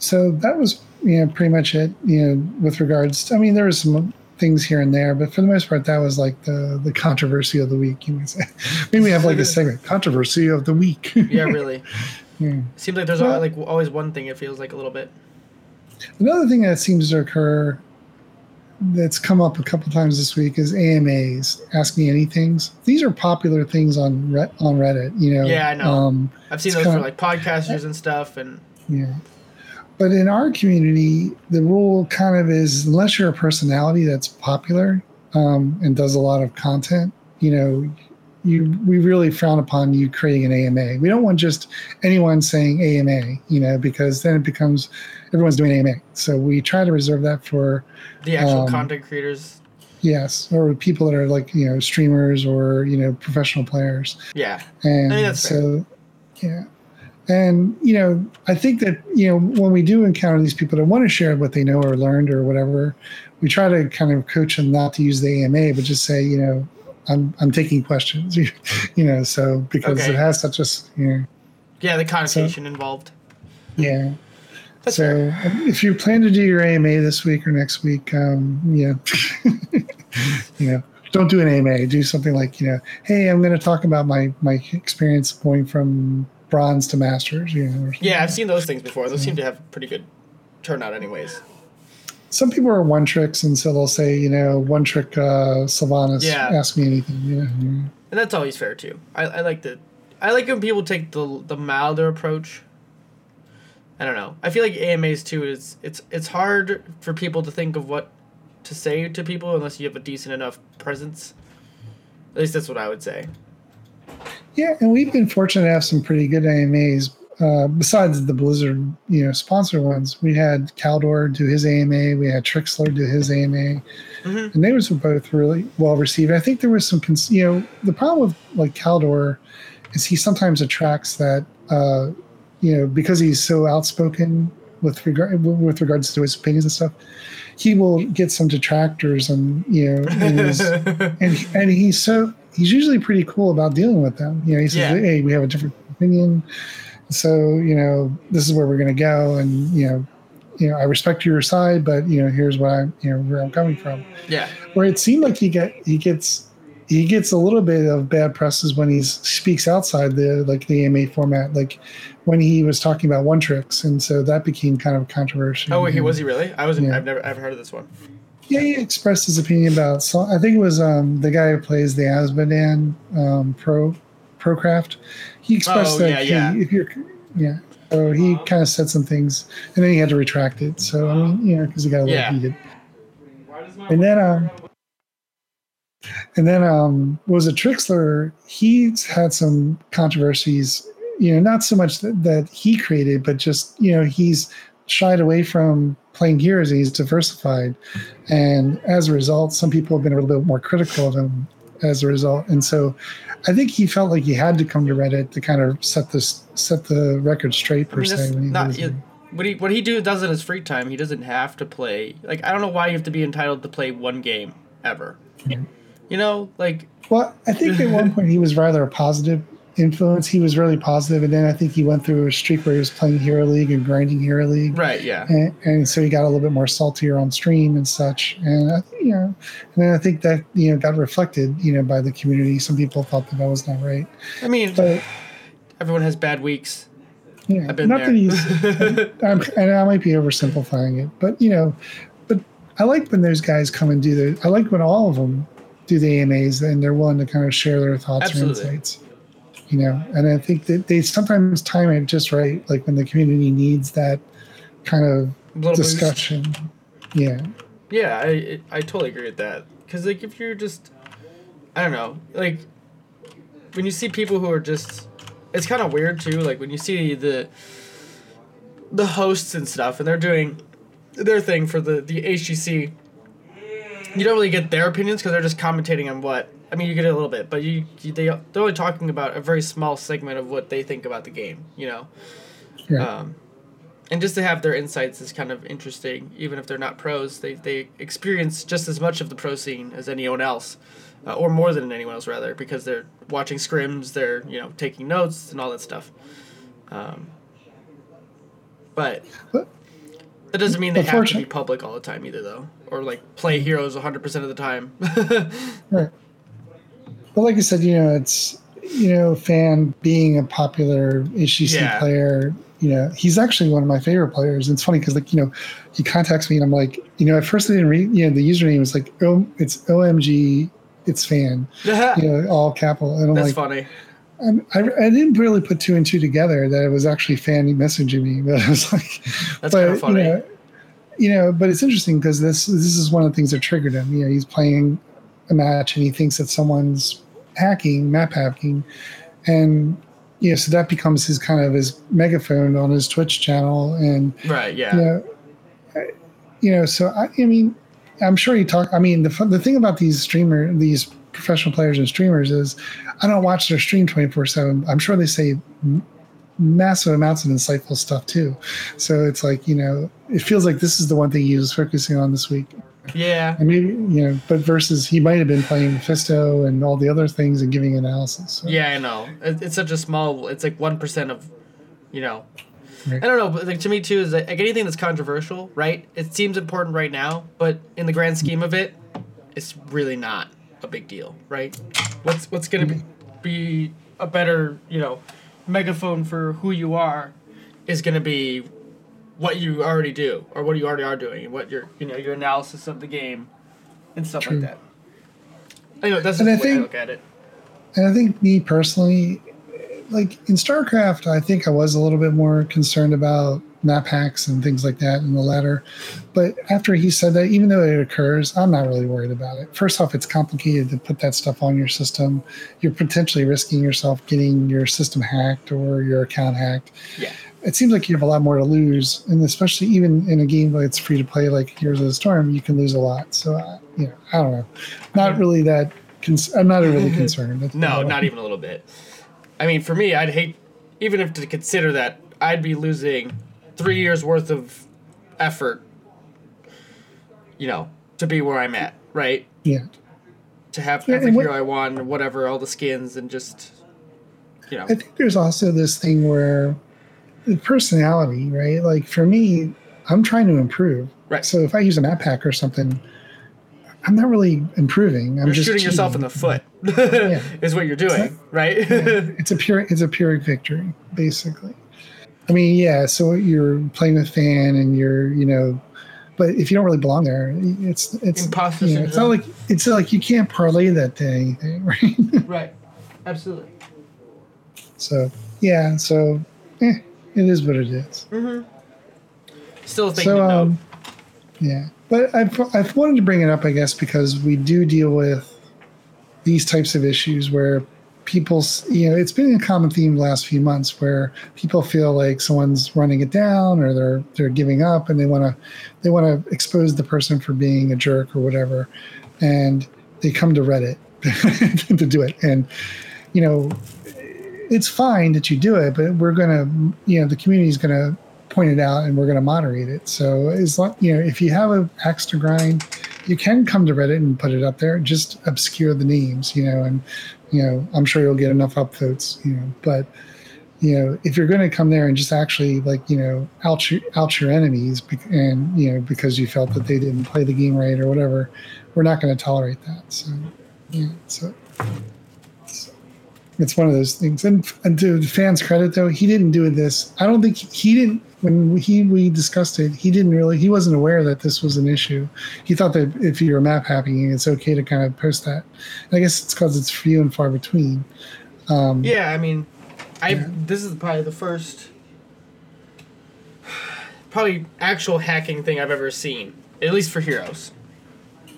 so that was, you know, pretty much it, you know, with regards to, I mean, there was some things here and there, but for the most part, that was like the, the controversy of the week, you might say. Maybe we have like a segment, controversy of the week. Yeah, really. Yeah. It seems like there's well, like always one thing, it feels like a little bit. Another thing that seems to occur that's come up a couple times this week is A M As, Ask Me Anythings. These are popular things on Re- on Reddit, you know. Yeah, I know. Um, I've seen those for like podcasters and stuff. And yeah. But in our community, the rule kind of is unless you're a personality that's popular um, and does a lot of content, you know, you we really frown upon you creating an A M A. We don't want just anyone saying A M A, you know, because then it becomes everyone's doing A M A. So we try to reserve that for the actual um, content creators. Yes, or people that are like, you know, streamers or, you know, professional players. Yeah. And I mean, that's so fair. Yeah. And, you know, I think that, you know, when we do encounter these people that want to share what they know or learned or whatever, we try to kind of coach them not to use the A M A, but just say, you know, I'm I'm taking questions, you know, so because okay. it has such a, you know. Yeah, the connotation so, involved. Yeah. That's so fair. If you plan to do your A M A this week or next week, um, yeah, you know, don't do an A M A. Do something like, you know, hey, I'm going to talk about my, my experience going from bronze to masters. You know, yeah, I've seen those things before. Those yeah. seem to have pretty good turnout anyways. Some people are one tricks, and so they'll say, you know, one trick uh, Sylvanas, yeah. ask me anything. Yeah, yeah. And that's always fair too. I, I like the, I like when people take the the milder approach. I don't know. I feel like A M As too is it's it's hard for people to think of what to say to people unless you have a decent enough presence. At least that's what I would say. Yeah, and we've been fortunate to have some pretty good A M As. Uh, besides the Blizzard, you know, sponsor ones, we had Caldor do his A M A. We had Trixler do his A M A, mm-hmm. and they were both really well received. I think there was some, cons- you know, the problem with like Caldor is he sometimes attracts that, uh, you know, because he's so outspoken with regard with regards to his opinions and stuff. He will get some detractors, and you know, in his, and and he's so he's usually pretty cool about dealing with them. You know, he says, yeah. "Hey, we have a different opinion." So, you know, this is where we're going to go. And, you know, you know, I respect your side, but, you know, here's what I'm, you know, where I'm coming from. Yeah. Where it seemed like he get he gets he gets a little bit of bad presses when he speaks outside the, like, the A M A format, like when he was talking about one tricks. And so that became kind of controversial. Oh, wait, he, was he really? I wasn't, yeah. I've never, I've heard of this one. Yeah, he expressed his opinion about, so I think it was um, the guy who plays the Asmodan um, pro. Procraft, he expressed oh, that yeah, he, yeah. if you're, yeah, so he um, kind of said some things, and then he had to retract it. So I mean, you know, because he got a little yeah. heated. And then, um, and then, um, was a Trixler. He's had some controversies, you know, not so much that, that he created, but just you know, he's shied away from playing Gears. He's diversified, and as a result, some people have been a little bit more critical of him. As a result, and so I think he felt like he had to come to Reddit to kind of set this set the record straight per I mean, se. When he not, it, what he what he do does in his free time. He doesn't have to play. Like I don't know why you have to be entitled to play one game ever. Yeah. You know, like. Well, I think at one point he was rather a positive influence. He was really positive, and then I think he went through a streak where he was playing Hero League and grinding Hero League. Right. Yeah. And, and so he got a little bit more saltier on stream and such, and I, you know, and then I think that you know got reflected, you know, by the community. Some people thought that that was not right. I mean, but everyone has bad weeks. you know, I've been not there. That he's, I'm, and I might be oversimplifying it, but you know, but I like when those guys come and do the. I like when all of them do the A M As and they're willing to kind of share their thoughts Absolutely. Or insights. You know, and I think that they sometimes time it just right, like when the community needs that kind of discussion. Boost. Yeah. Yeah, I I totally agree with that. Because like if you're just, I don't know, like when you see people who are just, it's kind of weird too. Like when you see the the hosts and stuff, and they're doing their thing for the the H G C. You don't really get their opinions because they're just commentating on what. I mean, you get it a little bit, but you, you they they're only talking about a very small segment of what they think about the game, you know. Yeah. Um, and just to have their insights is kind of interesting, even if they're not pros. They they experience just as much of the pro scene as anyone else, uh, or more than anyone else rather, because they're watching scrims, they're you know taking notes and all that stuff. Um, but that doesn't mean they have to be public all the time either, though, or like play heroes one hundred percent of the time. Right. But like I said, you know, it's, you know, Fan being a popular H G C yeah. player, you know, he's actually one of my favorite players. And it's funny because, like, you know, he contacts me and I'm like, you know, at first I didn't read, you know, the username was like, oh, it's O M G, it's Fan, you know, all capital. And I'm That's like, funny. I'm, I, I didn't really put two and two together that it was actually Fan messaging me. But I was like, that's kind of funny. You know, you know, but it's interesting because this, this is one of the things that triggered him. You know, he's playing a match and he thinks that someone's hacking, map hacking, and you know, so that becomes his kind of his megaphone on his Twitch channel, and right, yeah, you know, you know so I, I mean, I'm sure he talk. I mean, the the thing about these streamer, these professional players and streamers is, I don't watch their stream twenty-four seven. I'm sure they say m- massive amounts of insightful stuff too. So it's like, you know, it feels like this is the one thing he was focusing on this week. Yeah. I mean, you know, but versus he might have been playing Mephisto and all the other things and giving analysis. So. Yeah, I know. It's such a small, it's like one percent of, you know, right. I don't know, but like to me too, is like anything that's controversial, right? It seems important right now, but in the grand scheme of it, it's really not a big deal, right? What's what's going to be, be a better, you know, megaphone for who you are is going to be what you already do, or what you already are doing, and what your, you know, your analysis of the game, and stuff True. Like that. I know that's the way think, I look at it. And I think me personally, like in StarCraft, I think I was a little bit more concerned about map hacks and things like that in the latter. But after he said that, even though it occurs, I'm not really worried about it. First off, it's complicated to put that stuff on your system. You're potentially risking yourself getting your system hacked or your account hacked. Yeah. It seems like you have a lot more to lose, and especially even in a game that's free to play, like Here's the Storm, you can lose a lot. So, uh, you know, I don't know. Not really that. Cons- I'm not really concerned. That's no, not even a little bit. I mean, for me, I'd hate, even if to consider that, I'd be losing three years worth of effort, you know, to be where I'm at, right? Yeah. To have yeah, every what- hero I want, whatever, all the skins, and just, you know. I think there's also this thing where. Personality, right? Like for me, I'm trying to improve. Right. So if I use an app hack or something, I'm not really improving. I'm you're just shooting cheating. Yourself in the foot. Yeah. Is what you're doing, it's not, right? Yeah. It's a pure, it's a pyrrhic victory, basically. I mean, yeah. So you're playing with Fan, and you're, you know, but if you don't really belong there, it's it's imposter syndrome. You know, it's not like it's not like you can't parlay that to anything, right? Right. Absolutely. So yeah. So. Eh. It is what it is. Mm-hmm. Still thinking so, um, note. Yeah. But I've, I've wanted to bring it up, I guess, because we do deal with these types of issues where people, you know, it's been a common theme the last few months where people feel like someone's running it down or they're they're giving up and they want to they want to expose the person for being a jerk or whatever. And they come to Reddit to do it. And, you know, it's fine that you do it, but we're going to, you know, the community is going to point it out and we're going to moderate it. So as long, you know, if you have an axe to grind, you can come to Reddit and put it up there, just obscure the names, you know, and, you know, I'm sure you'll get enough upvotes, you know, but, you know, if you're going to come there and just actually like, you know, out your, out your enemies and, you know, because you felt that they didn't play the game right or whatever, we're not going to tolerate that. So, yeah, so. It's one of those things. And, and to the fans' credit, though, he didn't do this. I don't think he, he didn't. When he we discussed it, he didn't really. He wasn't aware that this was an issue. He thought that if you're map hacking, it's okay to kind of post that. And I guess it's because it's few and far between. Um, yeah, I mean, I yeah. this is probably the first, probably actual hacking thing I've ever seen, at least for Heroes.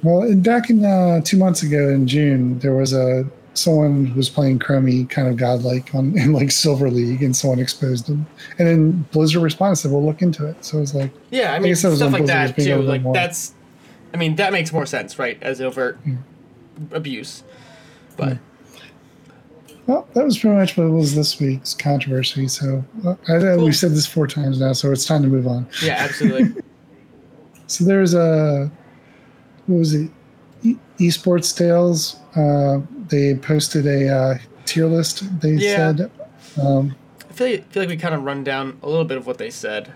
Well, in, back in uh, two months ago in June, there was a. Someone who was playing Chromie kind of godlike on in like Silver League, and someone exposed him. And then Blizzard responded, said, "We'll look into it." So it was like, yeah, I mean, I stuff like Blizzard that too. Like that's, I mean, that makes more sense, right? As overt yeah. abuse. But yeah. well, that was pretty much what it was this week's controversy. So uh, I, uh, cool. we've said this four times now, so it's time to move on. Yeah, absolutely. So there's a what was it? E- Esports Tales. Uh, they posted a uh, tier list. They yeah. said, um, I feel like, feel like we kind of run down a little bit of what they said.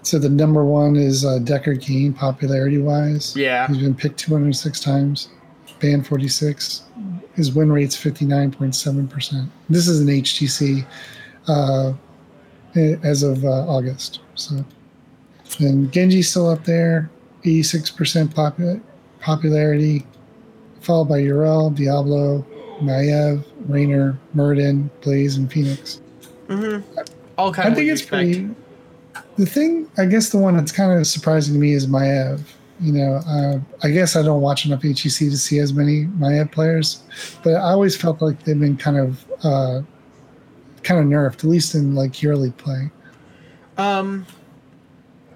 So the number one is uh, Deckard Cain, popularity wise. Yeah, he's been picked two hundred six times, banned forty-six. His win rate's fifty-nine point seven percent. This is an H T C uh, as of uh, August. So, and Genji's still up there, eighty-six percent popular. Popularity, followed by Urel, Diablo, Naev, Raynor, Murden, Blaze, and Phoenix. Mm-hmm. All kind I of think it's expect. pretty. The thing, I guess, the one that's kind of surprising to me is Naev. You know, uh, I guess I don't watch enough H G C to see as many Naev players, but I always felt like they've been kind of, uh, kind of nerfed, at least in like yearly play. Um.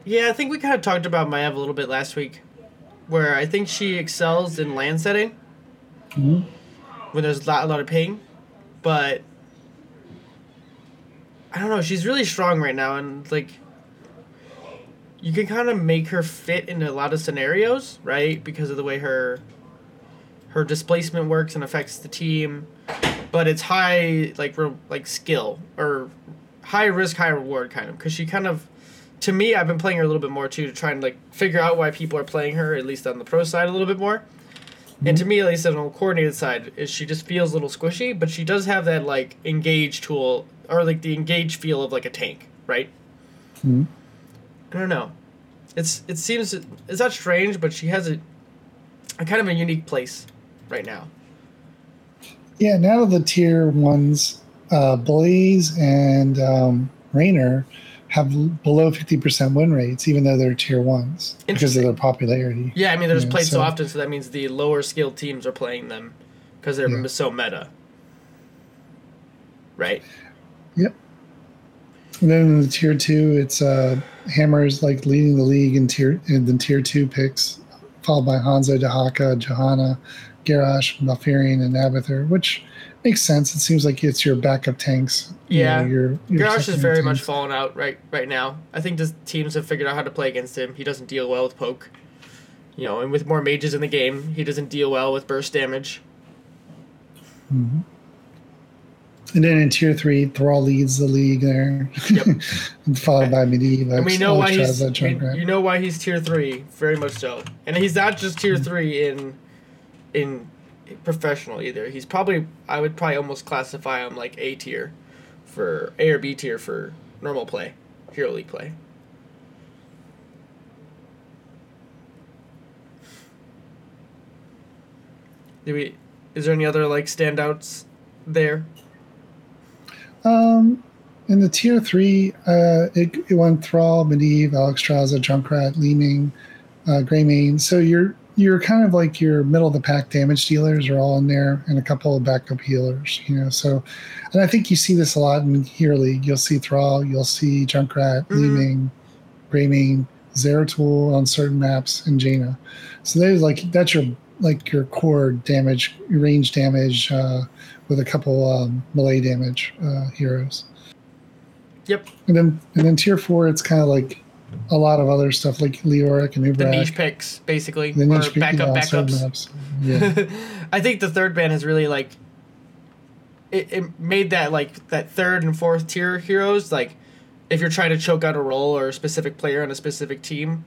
Yeah, I think we kind of talked about Naev a little bit last week. Where I think she excels in land setting mm-hmm. when there's a lot, a lot of ping. But I don't know. She's really strong right now. And, like, you can kind of make her fit into a lot of scenarios, right? Because of the way her her displacement works and affects the team. But it's high, like, re- like skill or high risk, high reward kind of. Because she kind of... To me, I've been playing her a little bit more, too, to try and, like, figure out why people are playing her, at least on the pro side a little bit more. Mm-hmm. And to me, at least on the coordinated side, is she just feels a little squishy, but she does have that, like, engage tool, or, like, the engage feel of, like, a tank, right? Mm-hmm. I don't know. It's It seems... It's not strange, but she has a, a kind of a unique place right now. Yeah, now the tier ones, uh, Blaze and um, Raynor... have below fifty percent win rates, even though they're tier ones because of their popularity. Yeah, I mean, they're just played know, so. so often, so that means the lower skilled teams are playing them because they're yeah. so meta. Right? Yep. And then in the tier two, it's uh, Hammer's like leading the league in tier in the tier two picks, followed by Hanzo, Dahaka, Johanna, Garrosh, Malfurion, and Abathur, which makes sense. It seems like it's your backup tanks. Yeah, you know, your, your Garrosh is very tanks. much falling out right right now. I think the teams have figured out how to play against him. He doesn't deal well with poke, you know, and with more mages in the game, he doesn't deal well with burst damage. Mm-hmm. And then in tier three, Thrall leads the league there. Yep. And followed by Medivh. And we know why he's we, you know why he's tier three, very much so. And he's not just tier three in. in professional either. He's probably, I would probably almost classify him like A tier for A or B tier for normal play, Hero League play. Do we, is there any other like standouts there? Um, in the tier three, uh, it, it won Thrall, Medivh, Alexstrasza, Junkrat, Li Ming, uh, Greymane. So you're, You're kind of like your middle of the pack damage dealers are all in there, and a couple of backup healers, you know. So, and I think you see this a lot in Hero League. You'll see Thrall, you'll see Junkrat, mm-hmm. Li Ming, Greymane, Zeratul on certain maps, and Jaina. So there's like that's your like your core damage, your range damage, uh, with a couple um, melee damage uh, heroes. Yep. And then and then tier four, it's kind of like. A lot of other stuff like Leoric and Ubrak. The niche picks, basically. The niche or backup pick, yeah, backups. Yeah. I think the third ban has really, like, it, it made that, like, that third and fourth tier heroes, like, if you're trying to choke out a role or a specific player on a specific team,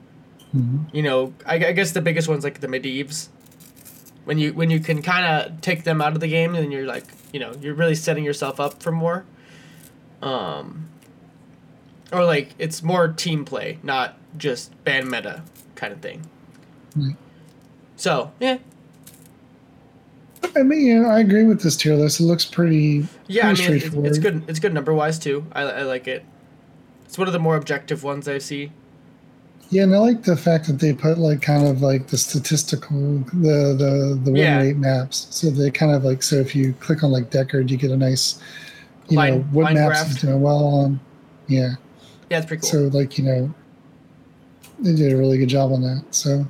mm-hmm. you know, I, I guess the biggest one's, like, the Medivhs. when you when you can kind of take them out of the game, and you're like, you know, you're really setting yourself up for more. Um, or like it's more team play, not just ban meta kind of thing. Right. So yeah. I mean, yeah, I agree with this tier list. It looks pretty. Yeah, pretty I mean, straightforward. It's, it's good. It's good number wise too. I I like it. It's one of the more objective ones I see. Yeah, and I like the fact that they put like kind of like the statistical the the the win yeah. rate maps. So they kind of like so if you click on like Deckard, you get a nice you line, know what line maps he's doing well on. Yeah. Yeah, it's pretty cool. So like you know, they did a really good job on that. So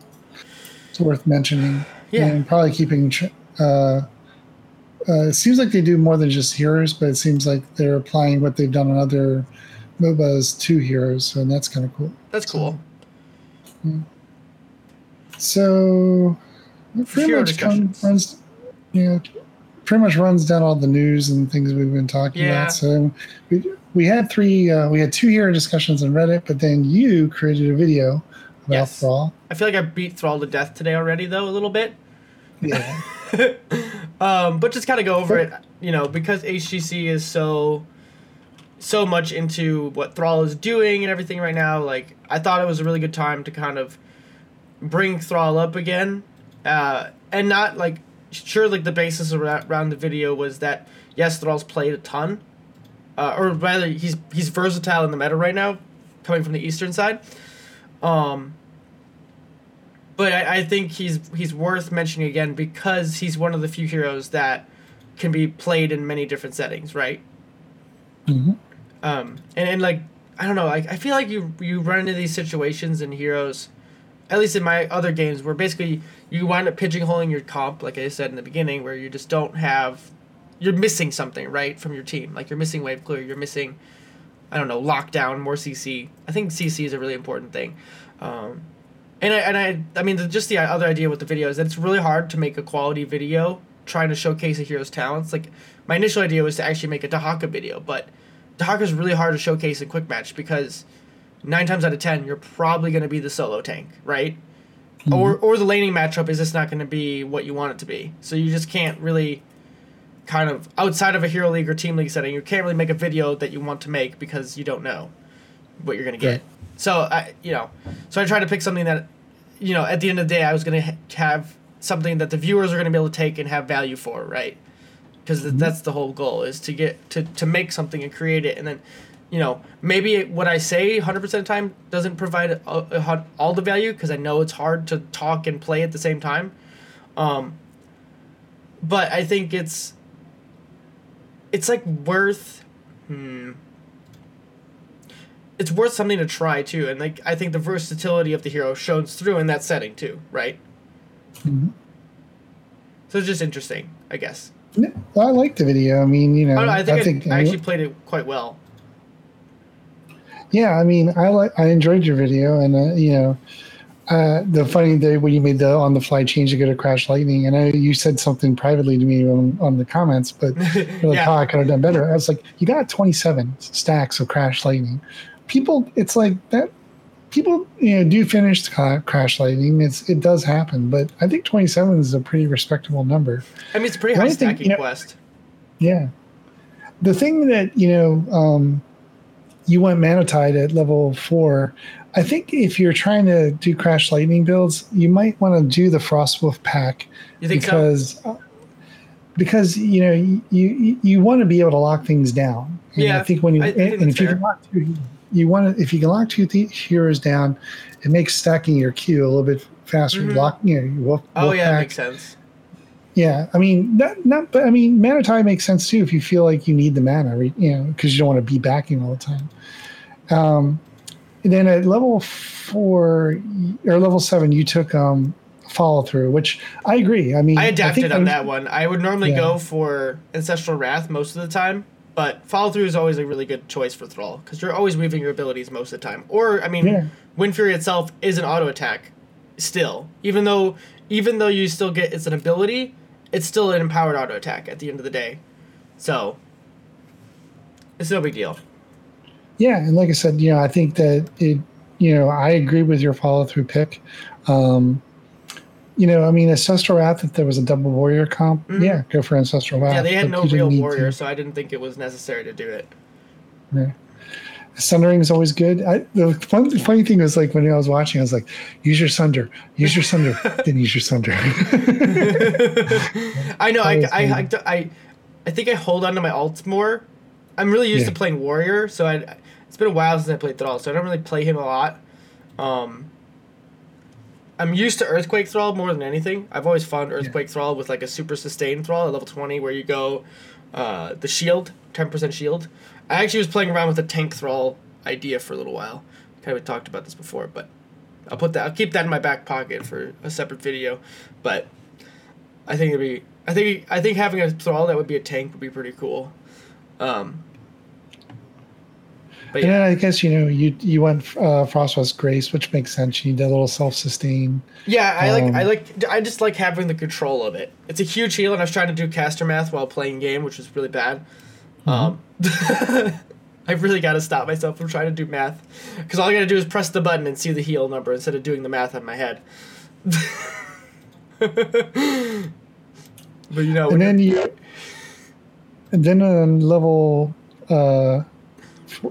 it's worth mentioning. Yeah, and probably keeping. Tr- Uh, uh, it seems like they do more than just heroes, but it seems like they're applying what they've done on other MOBAs to heroes, and that's kind of cool. That's cool. So, yeah. so pretty Hero much come, runs, you know, pretty much runs down all the news and things we've been talking yeah. about. So we we had three, uh, we had two hero discussions on Reddit, but then you created a video about yes. Thrall. I feel like I beat Thrall to death today already, though, a little bit. Yeah. um, but just kind of go over it, you know, because H G C is so, so much into what Thrall is doing and everything right now. Like, I thought it was a really good time to kind of bring Thrall up again, uh, and not like sure like the basis around the video was that yes, Thrall's played a ton, uh, or rather he's he's versatile in the meta right now, coming from the Eastern side. Um, But I, I think he's he's worth mentioning again because he's one of the few heroes that can be played in many different settings, right? Mm-hmm. Um, and, and, like, I don't know. Like, I feel like you, you run into these situations in heroes, at least in my other games, where basically you wind up pigeonholing your comp, like I said in the beginning, where you just don't have... You're missing something, right, from your team. Like, you're missing wave clear. You're missing, I don't know, lockdown, more C C. I think C C is a really important thing. Um... And I, and I I mean, the, just the other idea with the video is that it's really hard to make a quality video trying to showcase a hero's talents. Like, my initial idea was to actually make a Dahaka video, but Dahaka's really hard to showcase in quick match because nine times out of ten, you're probably going to be the solo tank, right? Mm-hmm. Or or the laning matchup is just not going to be what you want it to be. So you just can't really kind of, outside of a Hero League or Team League setting, you can't really make a video that you want to make because you don't know what you're going to get. Right. So, I you know, so I tried to pick something that... You know, at the end of the day, I was going to ha- have something that the viewers are going to be able to take and have value for, right? Because th- that's the whole goal, is to get to, to make something and create it. And then, you know, maybe it, what I say one hundred percent of the time doesn't provide a, a, a, all the value because I know it's hard to talk and play at the same time. Um, but I think it's, it's like, worth... Hmm, it's worth something to try too, and like I think the versatility of the hero shows through in that setting too, right? Mm-hmm. So it's just interesting, I guess. No, I like the video. I mean, you know, oh, no, I think I, I, think I actually I, played it quite well. Yeah, I mean, I like I enjoyed your video, and uh, you know, uh, the funny day when you made the on the fly change to go to Crash Lightning, and I you said something privately to me on, on the comments, but you're like, yeah. oh, I could have done better. I was like, you got twenty-seven stacks of Crash Lightning. People, it's like that. People, you know, do finish Crash Lightning. It's it does happen, but I think twenty-seven is a pretty respectable number. I mean, it's a pretty high stacking thing, you know, quest. Yeah, the thing that you know, um, you went Manatide at level four. I think if you're trying to do Crash Lightning builds, you might want to do the Frostwolf pack. You think because, so? Because you know you you, you want to be able to lock things down. And yeah, I think when you I, I think and if fair. you can lock two. You want to, if you can lock two th- heroes down, it makes stacking your queue a little bit faster. Mm-hmm. Lock, you know, wolf, oh wolf yeah, pack. That makes sense. Yeah, I mean, not, not, but I mean, Manatide makes sense too if you feel like you need the mana, you know, because you don't want to be backing all the time. Um, and then at level four or level seven, you took um, follow through, which I agree. I mean, I adapted I on that one. I would normally yeah. go for Ancestral Wrath most of the time. But follow-through is always a really good choice for Thrall, because you're always weaving your abilities most of the time. Or, I mean, yeah. Wind Fury itself is an auto-attack still. Even though even though you still get it's an ability, it's still an empowered auto-attack at the end of the day. So, it's no big deal. Yeah, and like I said, you know, I think that, it, you know, I agree with your follow-through pick. Um, you know, I mean, Ancestral Wrath, if there was a double warrior comp, mm-hmm. yeah, go for Ancestral Wrath. Yeah, they had no real warrior, to. so I didn't think it was necessary to do it. Yeah. Sundering is always good. I, the, fun, the funny thing was, like, when I was watching, I was like, use your Sunder, use your Sunder, then use your Sunder. I know. I I, I I I think I hold on to my alts more. I'm really used yeah. to playing warrior, so I, it's been a while since I played Thrall, so I don't really play him a lot. Um, I'm used to Earthquake Thrall more than anything. I've always found Earthquake yeah. Thrall with, like, a super sustained Thrall at level twenty where you go uh, the shield, ten percent shield. I actually was playing around with a tank Thrall idea for a little while. Kind of talked about this before, but I'll put that. I'll keep that in my back pocket for a separate video. But I think it'd be. I think. I think having a Thrall that would be a tank would be pretty cool. Um, but yeah, and I guess you know you you went uh, Frostwest Grace, which makes sense. You need that little self-sustain. Yeah, I um, like. I like. I just like having the control of it. It's a huge heal, and I was trying to do caster math while playing game, which was really bad. Um, I really got to stop myself from trying to do math, because all I got to do is press the button and see the heal number instead of doing the math on my head. But you know, and then you, and then on level uh,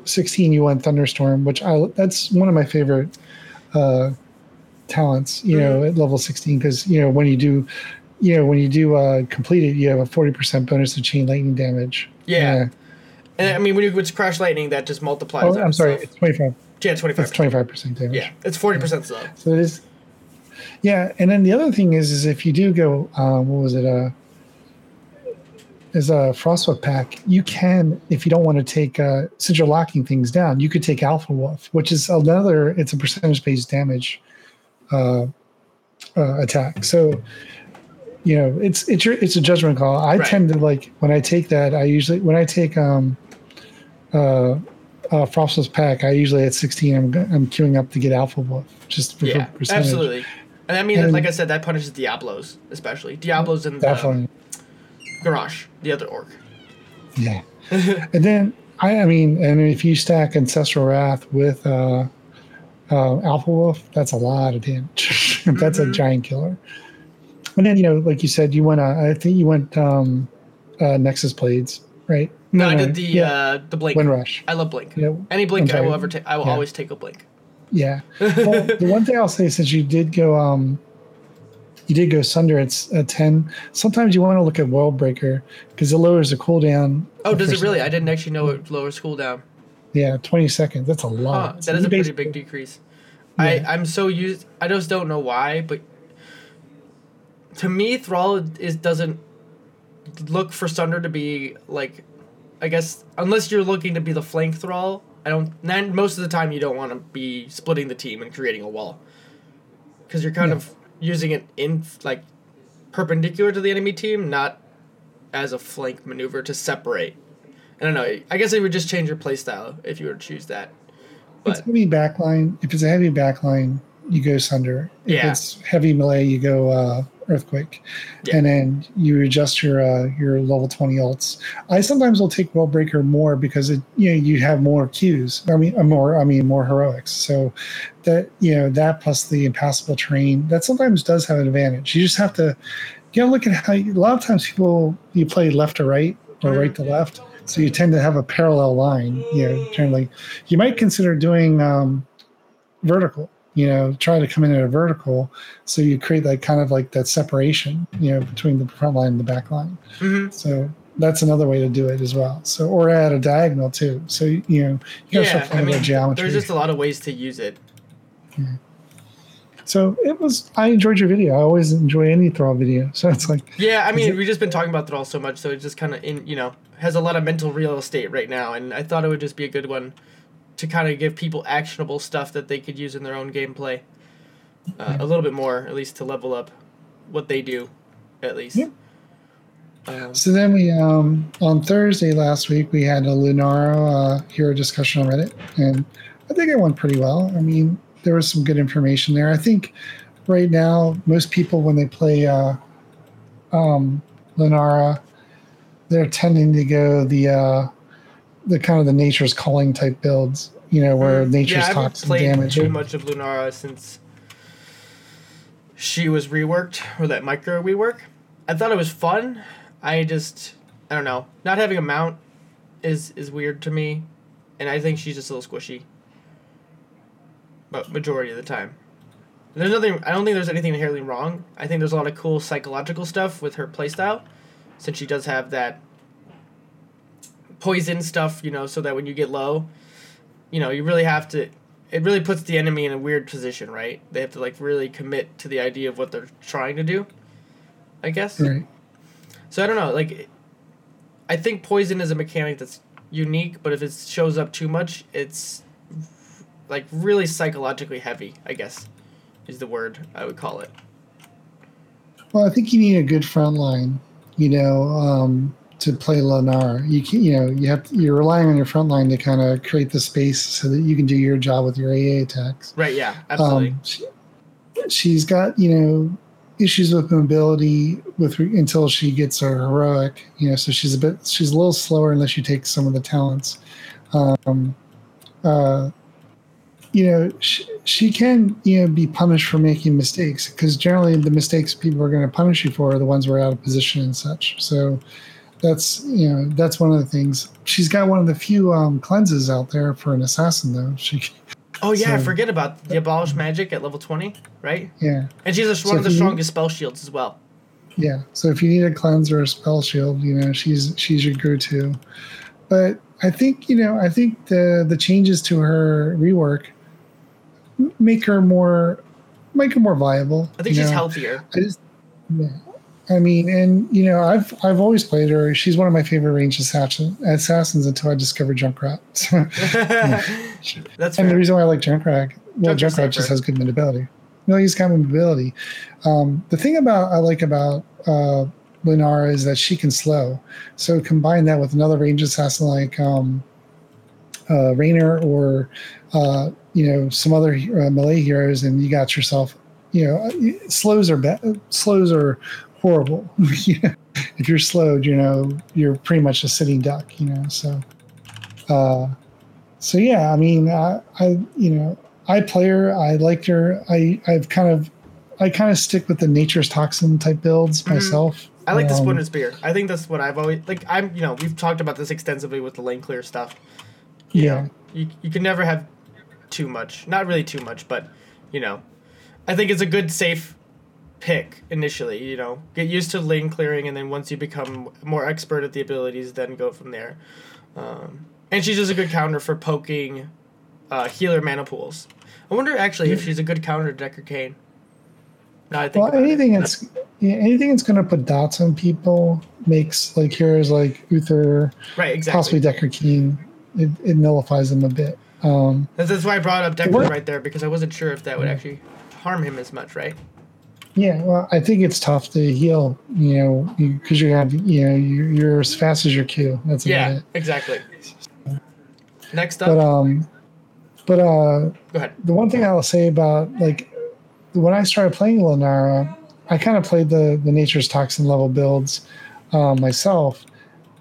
sixteen, you went Thunderstorm, which I that's one of my favorite uh, talents. You mm-hmm. know, at level sixteen, because you know when you do. You know, when you do uh, complete it, you have a forty percent bonus to chain lightning damage. Yeah. yeah. And I mean, when you with Crash Lightning, that just multiplies. Oh, I'm itself. sorry. It's twenty-five. Yeah, twenty-five percent. It's twenty-five percent damage. Yeah, it's forty percent yeah. slow. So it is. Yeah, and then the other thing is, is if you do go, um, what was it, uh, is a Frostwolf pack, you can, if you don't want to take, uh, since you're locking things down, you could take Alpha Wolf, which is another, it's a percentage-based damage uh, uh, attack. So... You know, it's it's your, it's a judgment call. I right. tend to like when I take that. I usually when I take um, uh, uh, Frostless pack. I usually at sixteen. I'm I'm queuing up to get Alpha Wolf just for yeah, percentage. Absolutely. And I mean, and, like I said, that punishes Diablos especially. Diablos and definitely. the Garrosh, the other orc. Yeah, and then I I mean, and if you stack Ancestral Wrath with uh, uh, Alpha Wolf, that's a lot of damage. That's mm-hmm. a giant killer. And then, you know, like you said, you went, uh, I think you went um, uh, Nexus Blades, right? No, no I did the yeah. uh, the Blink. Windrush. I love Blink. Yeah. Any Blink I will ever take, I will yeah. always take a Blink. Yeah. Well, the one thing I'll say, since you did go, um, you did go Sunder, it's a ten. Sometimes you want to look at Worldbreaker because it lowers the cooldown. Oh, does it really? Time. I didn't actually know it lowers cooldown. Yeah, twenty seconds. That's a lot. Huh. That so is a pretty big decrease. Yeah. I, I'm so used, I just don't know why, but. To me, Thrall is doesn't look for Sunder to be, like, I guess, unless you're looking to be the flank Thrall, I don't, then most of the time you don't want to be splitting the team and creating a wall. Because you're kind yeah. of using it in, like, perpendicular to the enemy team, not as a flank maneuver to separate. I don't know, I guess it would just change your playstyle if you were to choose that. But. It's heavy backline. If it's a heavy backline, you go Sunder. If yeah. it's heavy melee, you go, uh, Earthquake, yeah. and then you adjust your uh, your level twenty alts. I sometimes will take Worldbreaker more because it you know you have more Qs. I mean more I mean more heroics. So that you know that plus the impassable terrain that sometimes does have an advantage. You just have to you know look at how you, a lot of times people you play left to right or right to left, so you tend to have a parallel line. You know generally you might consider doing um, vertical. You know, try to come in at a vertical, so you create like kind of like that separation, you know, between the front line and the back line. Mm-hmm. So that's another way to do it as well. So or at a diagonal too. So you know, you gotta start playing with geometry. There's just a lot of ways to use it. Yeah. So it was. I enjoyed your video. I always enjoy any Thrall video. So it's like. Yeah, I mean, we've just been talking about Thrall so much, so it just kind of in you know has a lot of mental real estate right now, and I thought it would just be a good one. To kind of give people actionable stuff that they could use in their own gameplay, uh, a little bit more, at least to level up what they do, at least. Yeah. Um, so then we um, on Thursday last week we had a Lunaro uh, hero discussion on Reddit, and I think it went pretty well. I mean, there was some good information there. I think right now most people when they play uh, um, Lunara, they're tending to go the. Uh, The kind of the nature's calling type builds, you know, where nature's yeah, toxic damage. Yeah, I haven't played too much of Lunara since she was reworked, or that micro rework. I thought it was fun. I just, I don't know. Not having a mount is is weird to me, and I think she's just a little squishy. But majority of the time, there's nothing. I don't think there's anything inherently wrong. I think there's a lot of cool psychological stuff with her playstyle, since she does have that poison stuff, you know, so that when you get low, you know, you really have to. It really puts the enemy in a weird position, right? They have to, like, really commit to the idea of what they're trying to do, I guess. Right. So I don't know. Like, I think poison is a mechanic that's unique, but if it shows up too much, it's, like, really psychologically heavy, I guess, is the word I would call it. Well, I think you need a good front line, you know, um, to play Lunar. You can, you know, you have to, you're relying on your front line to kind of create the space so that you can do your job with your A A attacks. Right, yeah, absolutely. Um, she, she's got, you know, issues with mobility with until she gets her heroic, you know, so she's a bit, she's a little slower unless you take some of the talents. Um, uh, you know, she, she can, you know, be punished for making mistakes, because generally the mistakes people are going to punish you for are the ones who are out of position and such. So that's, you know, that's one of the things. She's got one of the few um, cleanses out there for an assassin, though. She. Oh, yeah, so, I forget about the Abolish Magic at level twenty, right? Yeah. And she's a, one so of the strongest need, spell shields as well. Yeah, so if you need a cleanse or a spell shield, you know, she's she's your go-to. But I think, you know, I think the the changes to her rework make her more, make her more viable. I think she's know? healthier. I just, yeah. I mean, and, you know, I've I've always played her. She's one of my favorite ranged assassin, assassins until I discovered Junkrat. That's and fair. The reason why I like Junkrat, well, Junkrat Junkrat just has good mobility. No, he's got mobility. Um, the thing about I like about uh, Lunara is that she can slow. So combine that with another ranged assassin like um, uh, Raynor or, uh, you know, some other uh, melee heroes, and you got yourself, you know, slows are be- slows are... horrible. If you're slowed, you know, you're pretty much a sitting duck, you know. So, uh, so yeah, I mean, I, I, you know, I play her. I liked her. I, I've kind of, I kind of stick with the Nature's Toxin type builds myself. Mm. I like um, the Splinter Spear. I think that's what I've always like. I'm, you know, we've talked about this extensively with the lane clear stuff. You yeah, know, you you can never have too much. Not really too much, but you know, I think it's a good safe pick initially, you know, get used to lane clearing, and then once you become more expert at the abilities, then go from there. Um, and she's just a good counter for poking uh, healer mana pools. I wonder actually if she's a good counter to Deckard Cain. No, I think well, anything it. that's yeah, anything that's going to put dots on people makes like heroes like Uther, right, exactly. Possibly Deckard Cain. It, it nullifies them a bit. Um, that's, that's why I brought up Deckard right there, because I wasn't sure if that would actually harm him as much, right? Yeah, well, I think it's tough to heal, you know, because you, you have, you know, you're, you're as fast as your Q. That's about yeah, it. exactly. So, Next up, but um, but uh, go ahead. The one thing I'll say about like when I started playing Lunara, I kind of played the the Nature's Toxin level builds uh, myself,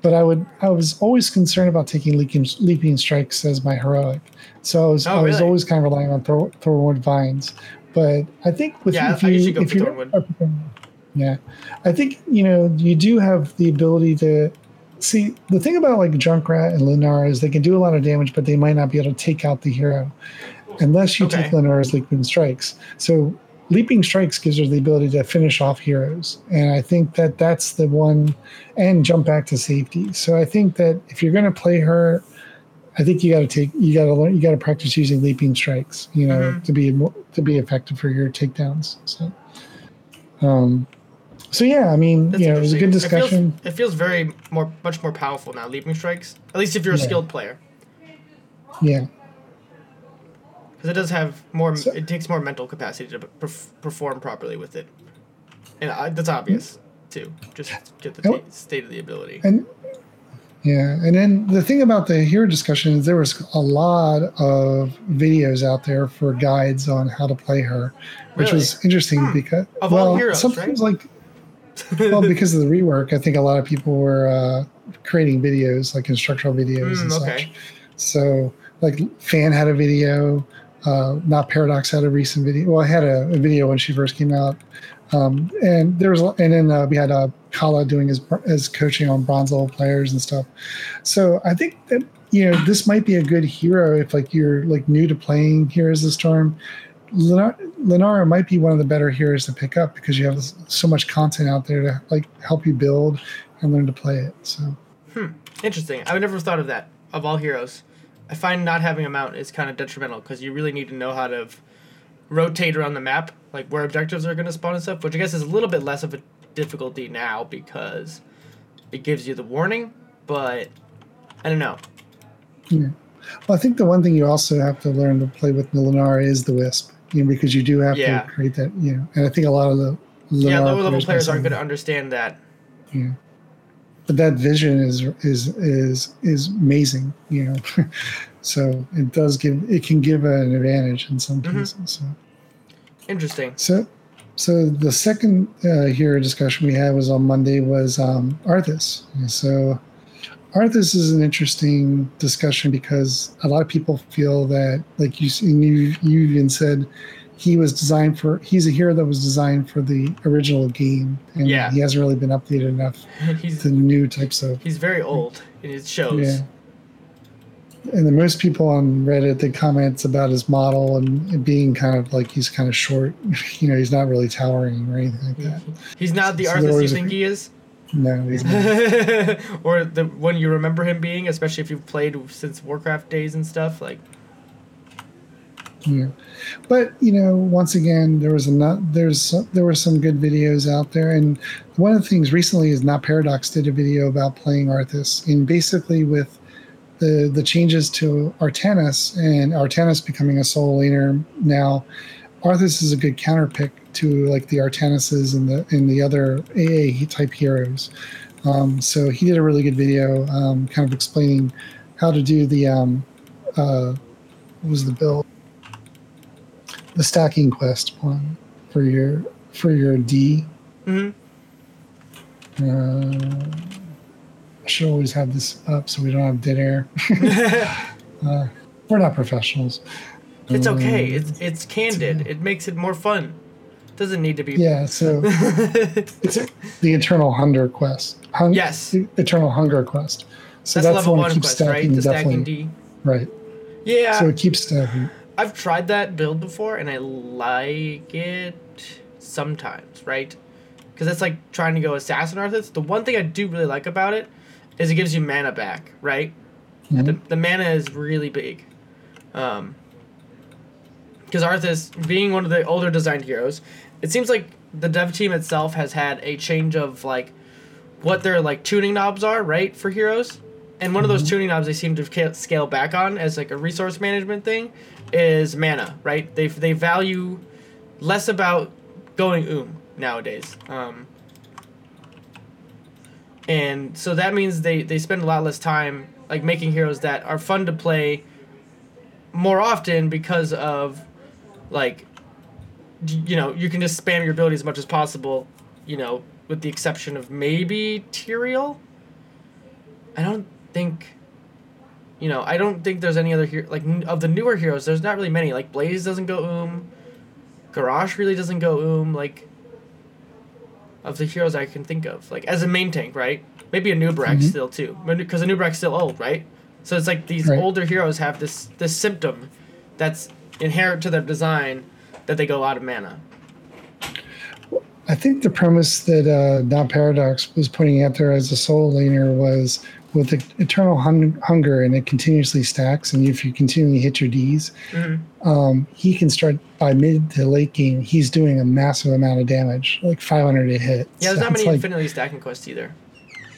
but I would I was always concerned about taking leaping leaping strikes as my heroic, so I was oh, I was really? always kind of relying on throw, Thornwood Vines. But I think with yeah, if you, if you, yeah, I think, you know, you do have the ability to see the thing about like Junkrat and Lunara is they can do a lot of damage, but they might not be able to take out the hero unless you okay. take Lunara's Leaping Strikes. So Leaping Strikes gives her the ability to finish off heroes. And I think that that's the one, and jump back to safety. So I think that if you're going to play her, I think you got to take, you got to learn, you got to practice using leaping strikes, you know, mm-hmm. to be to be effective for your takedowns. So, um, so yeah, I mean, That's you know, it was a good discussion. It feels, it feels very more, much more powerful now, leaping strikes. At least if you're a yeah. skilled player. Yeah. Because it does have more. So, it takes more mental capacity to perf- perform properly with it, and I, that's obvious too. Just get the t- state of the ability. And, Yeah, and then the thing about the hero discussion is there was a lot of videos out there for guides on how to play her, which really? was interesting hmm. because of well, all heroes, sometimes right? like well, because of the rework, I think a lot of people were uh, creating videos like instructional videos mm, and okay. such. So like Fan had a video, Uh, Not Paradox had a recent video. Well, I had a, a video when she first came out, um, and there was, and then uh, we had uh, Kala doing his his coaching on bronze level players and stuff. So I think that, you know, this might be a good hero if like you're like new to playing Here's the Storm. Lenar- Lenara might be one of the better heroes to pick up because you have so much content out there to like help you build and learn to play it. So, hmm. Interesting. I would never have thought of that. Of all heroes, I find not having a mount is kind of detrimental because you really need to know how to rotate around the map, like where objectives are going to spawn and stuff, which I guess is a little bit less of a difficulty now because it gives you the warning, but I don't know. Yeah. Well, I think the one thing you also have to learn to play with the Lenara is the Wisp, you know, because you do have yeah. to create that, you know, and I think a lot of the Lenara yeah, lower level players aren't going to understand that. Yeah. But that vision is is is is amazing, you know. So it does give it can give an advantage in some mm-hmm. cases. So. Interesting. So, so the second uh, hero discussion we had was on Monday was um, Arthas. And so, Arthas is an interesting discussion because a lot of people feel that, like you you you even said, he was designed for. He's a hero that was designed for the original game, and yeah. he hasn't really been updated enough to new types of. He's very old, and it shows. Yeah. And the most people on Reddit, they comment about his model and it being kind of like he's kind of short. You know, he's not really towering or anything like that. He's not the so Arthas you think a, he is. No, he's not. Or the one you remember him being, especially if you've played since Warcraft days and stuff like. Yeah. But, you know, once again, there was a not, there's there were some good videos out there. And one of the things recently is Not Paradox did a video about playing Arthas. And basically with the, the changes to Artanis and Artanis becoming a solo laner now, Arthas is a good counter pick to like the Artanises and the and the other A A type heroes. Um, so he did a really good video um, kind of explaining how to do the, um, uh, what was the build? The stacking quest one for your for your D. Mm-hmm. Uh, I should always have this up so we don't have dead air. uh, we're not professionals. It's okay. Um, it's it's candid. It makes it more fun. It doesn't need to be. Yeah. So it's the Eternal Hunger quest. Hun- yes. Eternal Hunger quest. So that's, that's the one that keeps quest, stacking. Right? The stacking D. Right. Yeah. So it keeps stacking. I've tried that build before, and I like it sometimes, right? Because that's like trying to go Assassin Arthas. The one thing I do really like about it is it gives you mana back, right? Mm-hmm. The, the mana is really big. Um, because Arthas, being one of the older designed heroes, it seems like the dev team itself has had a change of, like, what their, like, tuning knobs are, right, for heroes. And one mm-hmm. of those tuning knobs they seem to scale back on as, like, a resource management thing is mana, right? They they value less about going oom nowadays. Um, and so that means they, they spend a lot less time, like, making heroes that are fun to play more often because of, like, you know, you can just spam your ability as much as possible, you know, with the exception of maybe Tyrael. I don't... think you know I don't think there's any other hero like n- of the newer heroes there's not really many like Blaze doesn't go oom, Garrosh really doesn't go oom, like of the heroes I can think of like as a main tank, right? Maybe a Anubrak's mm-hmm. still too because a Anubrak's still old, right? So it's like these right. older heroes have this this symptom that's inherent to their design that they go out of mana. I think the premise that uh, Not Paradox was putting out there as a solo laner was with the Eternal hun- Hunger, and it continuously stacks, and if you continually hit your Ds, mm-hmm. um, he can start by mid to late game, he's doing a massive amount of damage, like five hundred a hit. Yeah, there's so not many like, infinitely stacking quests either.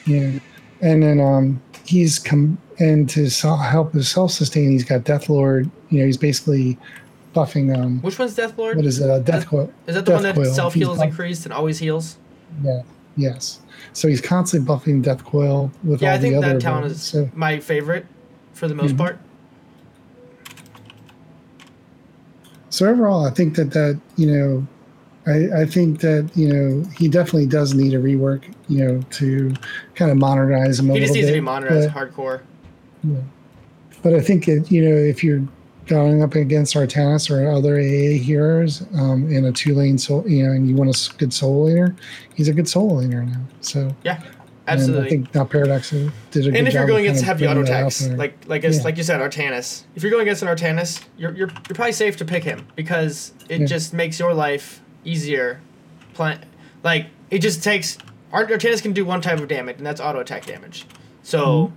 Yeah, and then um, he's come, and to so- help his self-sustain, he's got Deathlord, you know, he's basically buffing. Um, Which one's Deathlord? What is it? Uh, Death Coil. Is that the Death one that Coil. Self-heals buff- increased and always heals? Yeah, yes. So he's constantly buffing Death Coil with yeah, all the other. Yeah, I think that talent is so. My favorite for the most mm-hmm. part. So overall, I think that that, you know, I, I think that, you know, he definitely does need a rework, you know, to kind of modernize him a little bit. He just needs bit, to be modernized but, hardcore. Yeah. But I think, it, you know, if you're going up against Artanis or other A A heroes um, in a two-lane soul, you know, and you want a good soul laner, he's a good soul laner now. So yeah, absolutely. And I think now Paradox did a good job. And if you're going against heavy auto attacks, like like yeah. like you said, Artanis. If you're going against an Artanis, you're you're you're probably safe to pick him because it yeah. just makes your life easier. Plan- like it just takes Artanis can do one type of damage, and that's auto attack damage. So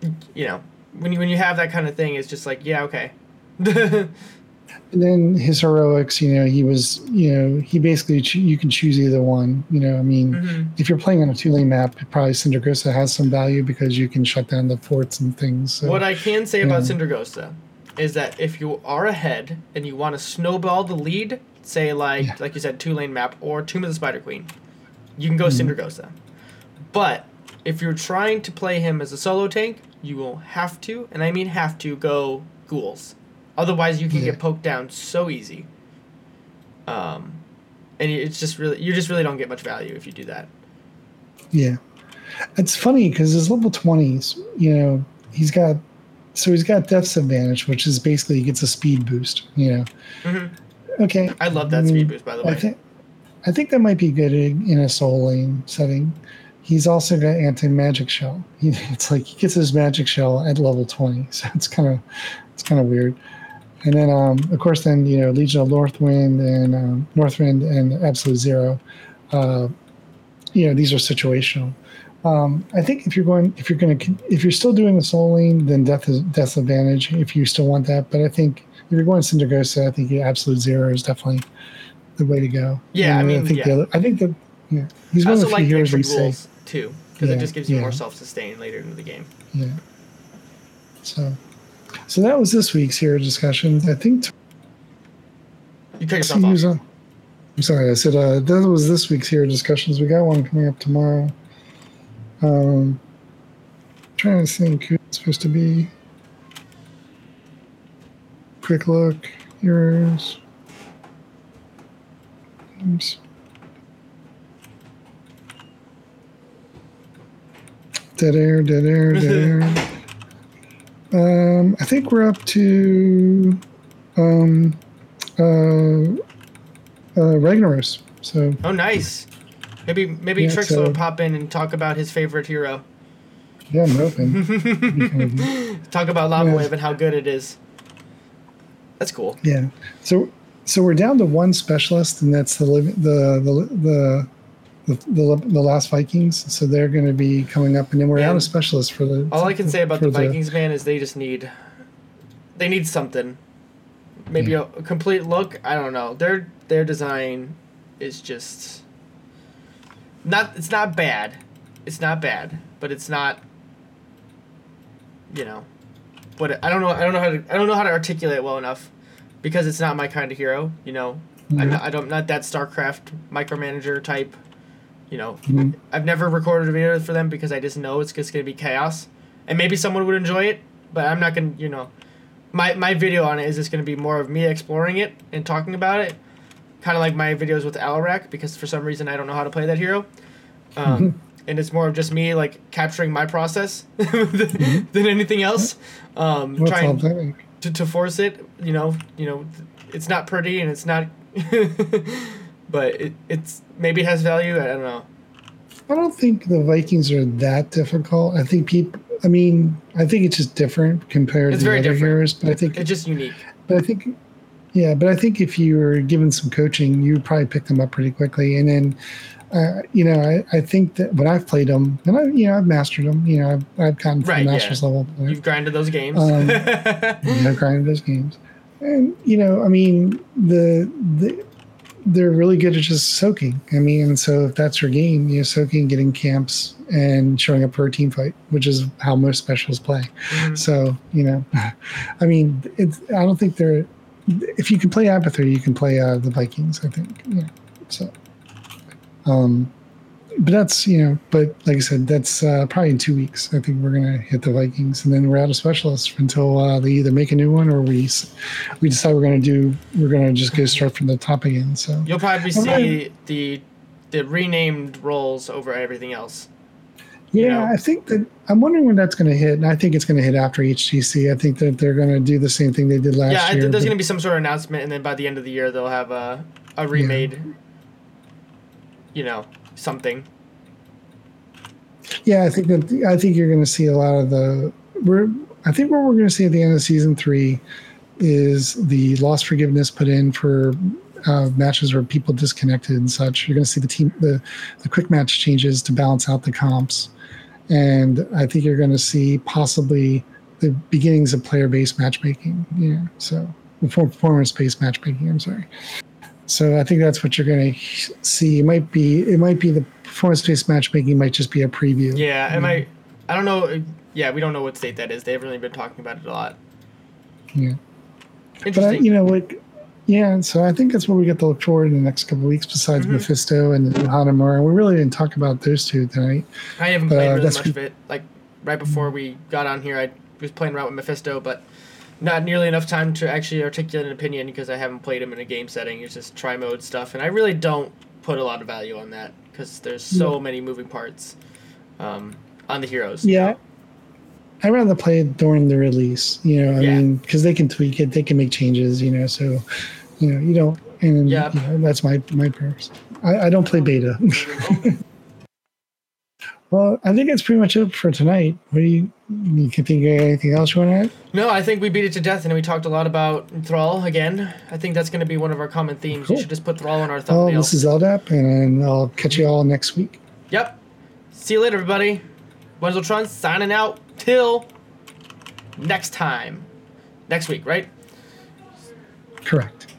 mm-hmm. you know. When you when you have that kind of thing, it's just like, yeah, okay. And then his heroics, you know, he was, you know, he basically, cho- you can choose either one. You know, I mean, mm-hmm. if you're playing on a two-lane map, probably Cinderghosa has some value because you can shut down the forts and things. So, what I can say about know. Cinderghosa is that if you are ahead and you want to snowball the lead, say like, yeah. like you said, two-lane map or Tomb of the Spider Queen, you can go mm-hmm. Cinderghosa. But if you're trying to play him as a solo tank, you will have to, and I mean have to, go ghouls. Otherwise, you can yeah. get poked down so easy. Um, and it's just really, you just really don't get much value if you do that. Yeah. It's funny because his level twenties, you know, he's got, so he's got Death's Advantage, which is basically he gets a speed boost, you know. Mm-hmm. Okay. I love that I mean, speed boost, by the way. I think, I think that might be good in, in a soul lane setting. He's also got anti-magic shell. He, it's like he gets his magic shell at level twenty, so it's kind of it's kind of weird. And then, um, of course, then you know Legion of Northwind and um, Northwind and Absolute Zero. Uh, you know these are situational. Um, I think if you're going, if you're going to, if you're still doing the soul lane, then death is death's advantage. If you still want that, but I think if you're going Cinderghosa, I think Absolute Zero is definitely the way to go. Yeah, and I mean, I think yeah. the other, I think that yeah, he's one of the few like heroes we say. Too, because yeah, it just gives you yeah. more self-sustain later into the game. Yeah. So, so that was this week's hero discussion. I think. T- you cut yourself off. On. I'm sorry. I said uh, that was this week's hero discussions. We got one coming up tomorrow. Um, trying to think who it's supposed to be. Quick look. Heroes. Oops. Dead air, dead air, dead air. Um, I think we're up to um, uh, uh, Ragnaros. So. Oh, nice. Maybe maybe yeah, Trix so. will pop in and talk about his favorite hero. Yeah, I'm hoping. Talk about Lava yeah. Wave and how good it is. That's cool. Yeah. So so we're down to one specialist, and that's the the the. the The, the the last Vikings, so they're going to be coming up, and then we're man. out of specialists for the. All I can say about the Vikings, the, man, is they just need, they need something, maybe yeah. a, a complete look. I don't know. Their their design is just not. It's not bad. It's not bad, but it's not. You know, but I don't know. I don't know how to. I don't know how to articulate it well enough, because it's not my kind of hero. You know, mm-hmm. I'm not, I don't not that StarCraft micromanager type. You know, mm-hmm. I've never recorded a video for them because I just know it's just going to be chaos. And maybe someone would enjoy it, but I'm not going to, you know... My my video on it is just going to be more of me exploring it and talking about it. Kind of like my videos with Alarak, because for some reason I don't know how to play that hero. Um, mm-hmm. And it's more of just me, like, capturing my process than, mm-hmm. than anything else. Um, What's trying to, to force it, you know, you know, it's not pretty and it's not... But it, it's maybe it has value. I don't know. I don't think the Vikings are that difficult. I think people. I mean, I think it's just different compared it's to the other different. heroes. But I think it's just unique. But I think, yeah. But I think if you were given some coaching, you would probably pick them up pretty quickly. And then, uh, you know, I, I think that when I've played them, and I, you know, I've mastered them. You know, I've I've gotten to right, the master's yeah. level. You've grinded those games. Um, I've grinded those games, and you know, I mean, the the. They're really good at just soaking. I mean, and so if that's your game, you know, soaking, getting camps, and showing up for a team fight, which is how most specials play. Mm-hmm. So, you know, I mean, it's, I don't think they're... If you can play Abathur, you can play uh, the Vikings, I think. Yeah. So, um, but that's, you know, but like I said, that's uh, probably in two weeks. I think we're going to hit the Vikings, and then we're out of specialists until uh, they either make a new one or we we decide we're going to do, we're going to just go start from the top again. So you'll probably see right. the the renamed roles over everything else. Yeah, you know? I think that I'm wondering when that's going to hit, and I think it's going to hit after H T C. I think that they're going to do the same thing they did last yeah, year. Yeah, there's going to be some sort of announcement, and then by the end of the year, they'll have a, a remade, yeah. you know, something. Yeah, I think that I think you're going to see a lot of the. We're I think what we're going to see at the end of season three is the loss forgiveness put in for uh, matches where people disconnected and such. You're going to see the team the the quick match changes to balance out the comps, and I think you're going to see possibly the beginnings of player based matchmaking. Yeah, so performance based matchmaking. I'm sorry. So I think that's what you're going to see. It might be it might be the performance-based matchmaking might just be a preview. Yeah, it might. I don't know. Yeah, we don't know what state that is. They haven't really been talking about it a lot. Yeah. Interesting. But I, you know, like, yeah. So I think that's what we get to look forward in the next couple of weeks. Besides mm-hmm. Mephisto and Hanamura, we really didn't talk about those two tonight. I haven't but, played really uh, much of it. Like right before we got on here, I was playing around with Mephisto, but not nearly enough time to actually articulate an opinion because I haven't played him in a game setting. It's just try mode stuff, and I really don't put a lot of value on that because there's so yeah. many moving parts um, on the heroes. Yeah, I'd rather play it during the release. You know, I yeah. mean, because they can tweak it, they can make changes. You know, so you know you don't. And yep. you know, that's my my prayers. I, I don't play beta. Well, I think that's pretty much it for tonight. What do you, you can think of anything else you want to add? No, I think we beat it to death, and we talked a lot about Thrall again. I think that's going to be one of our common themes. Cool. We should just put Thrall on our thumbnail. Well, this is L D A P, and I'll catch you all next week. Yep. See you later, everybody. Wenzeltron signing out till next time. Next week, right? Correct.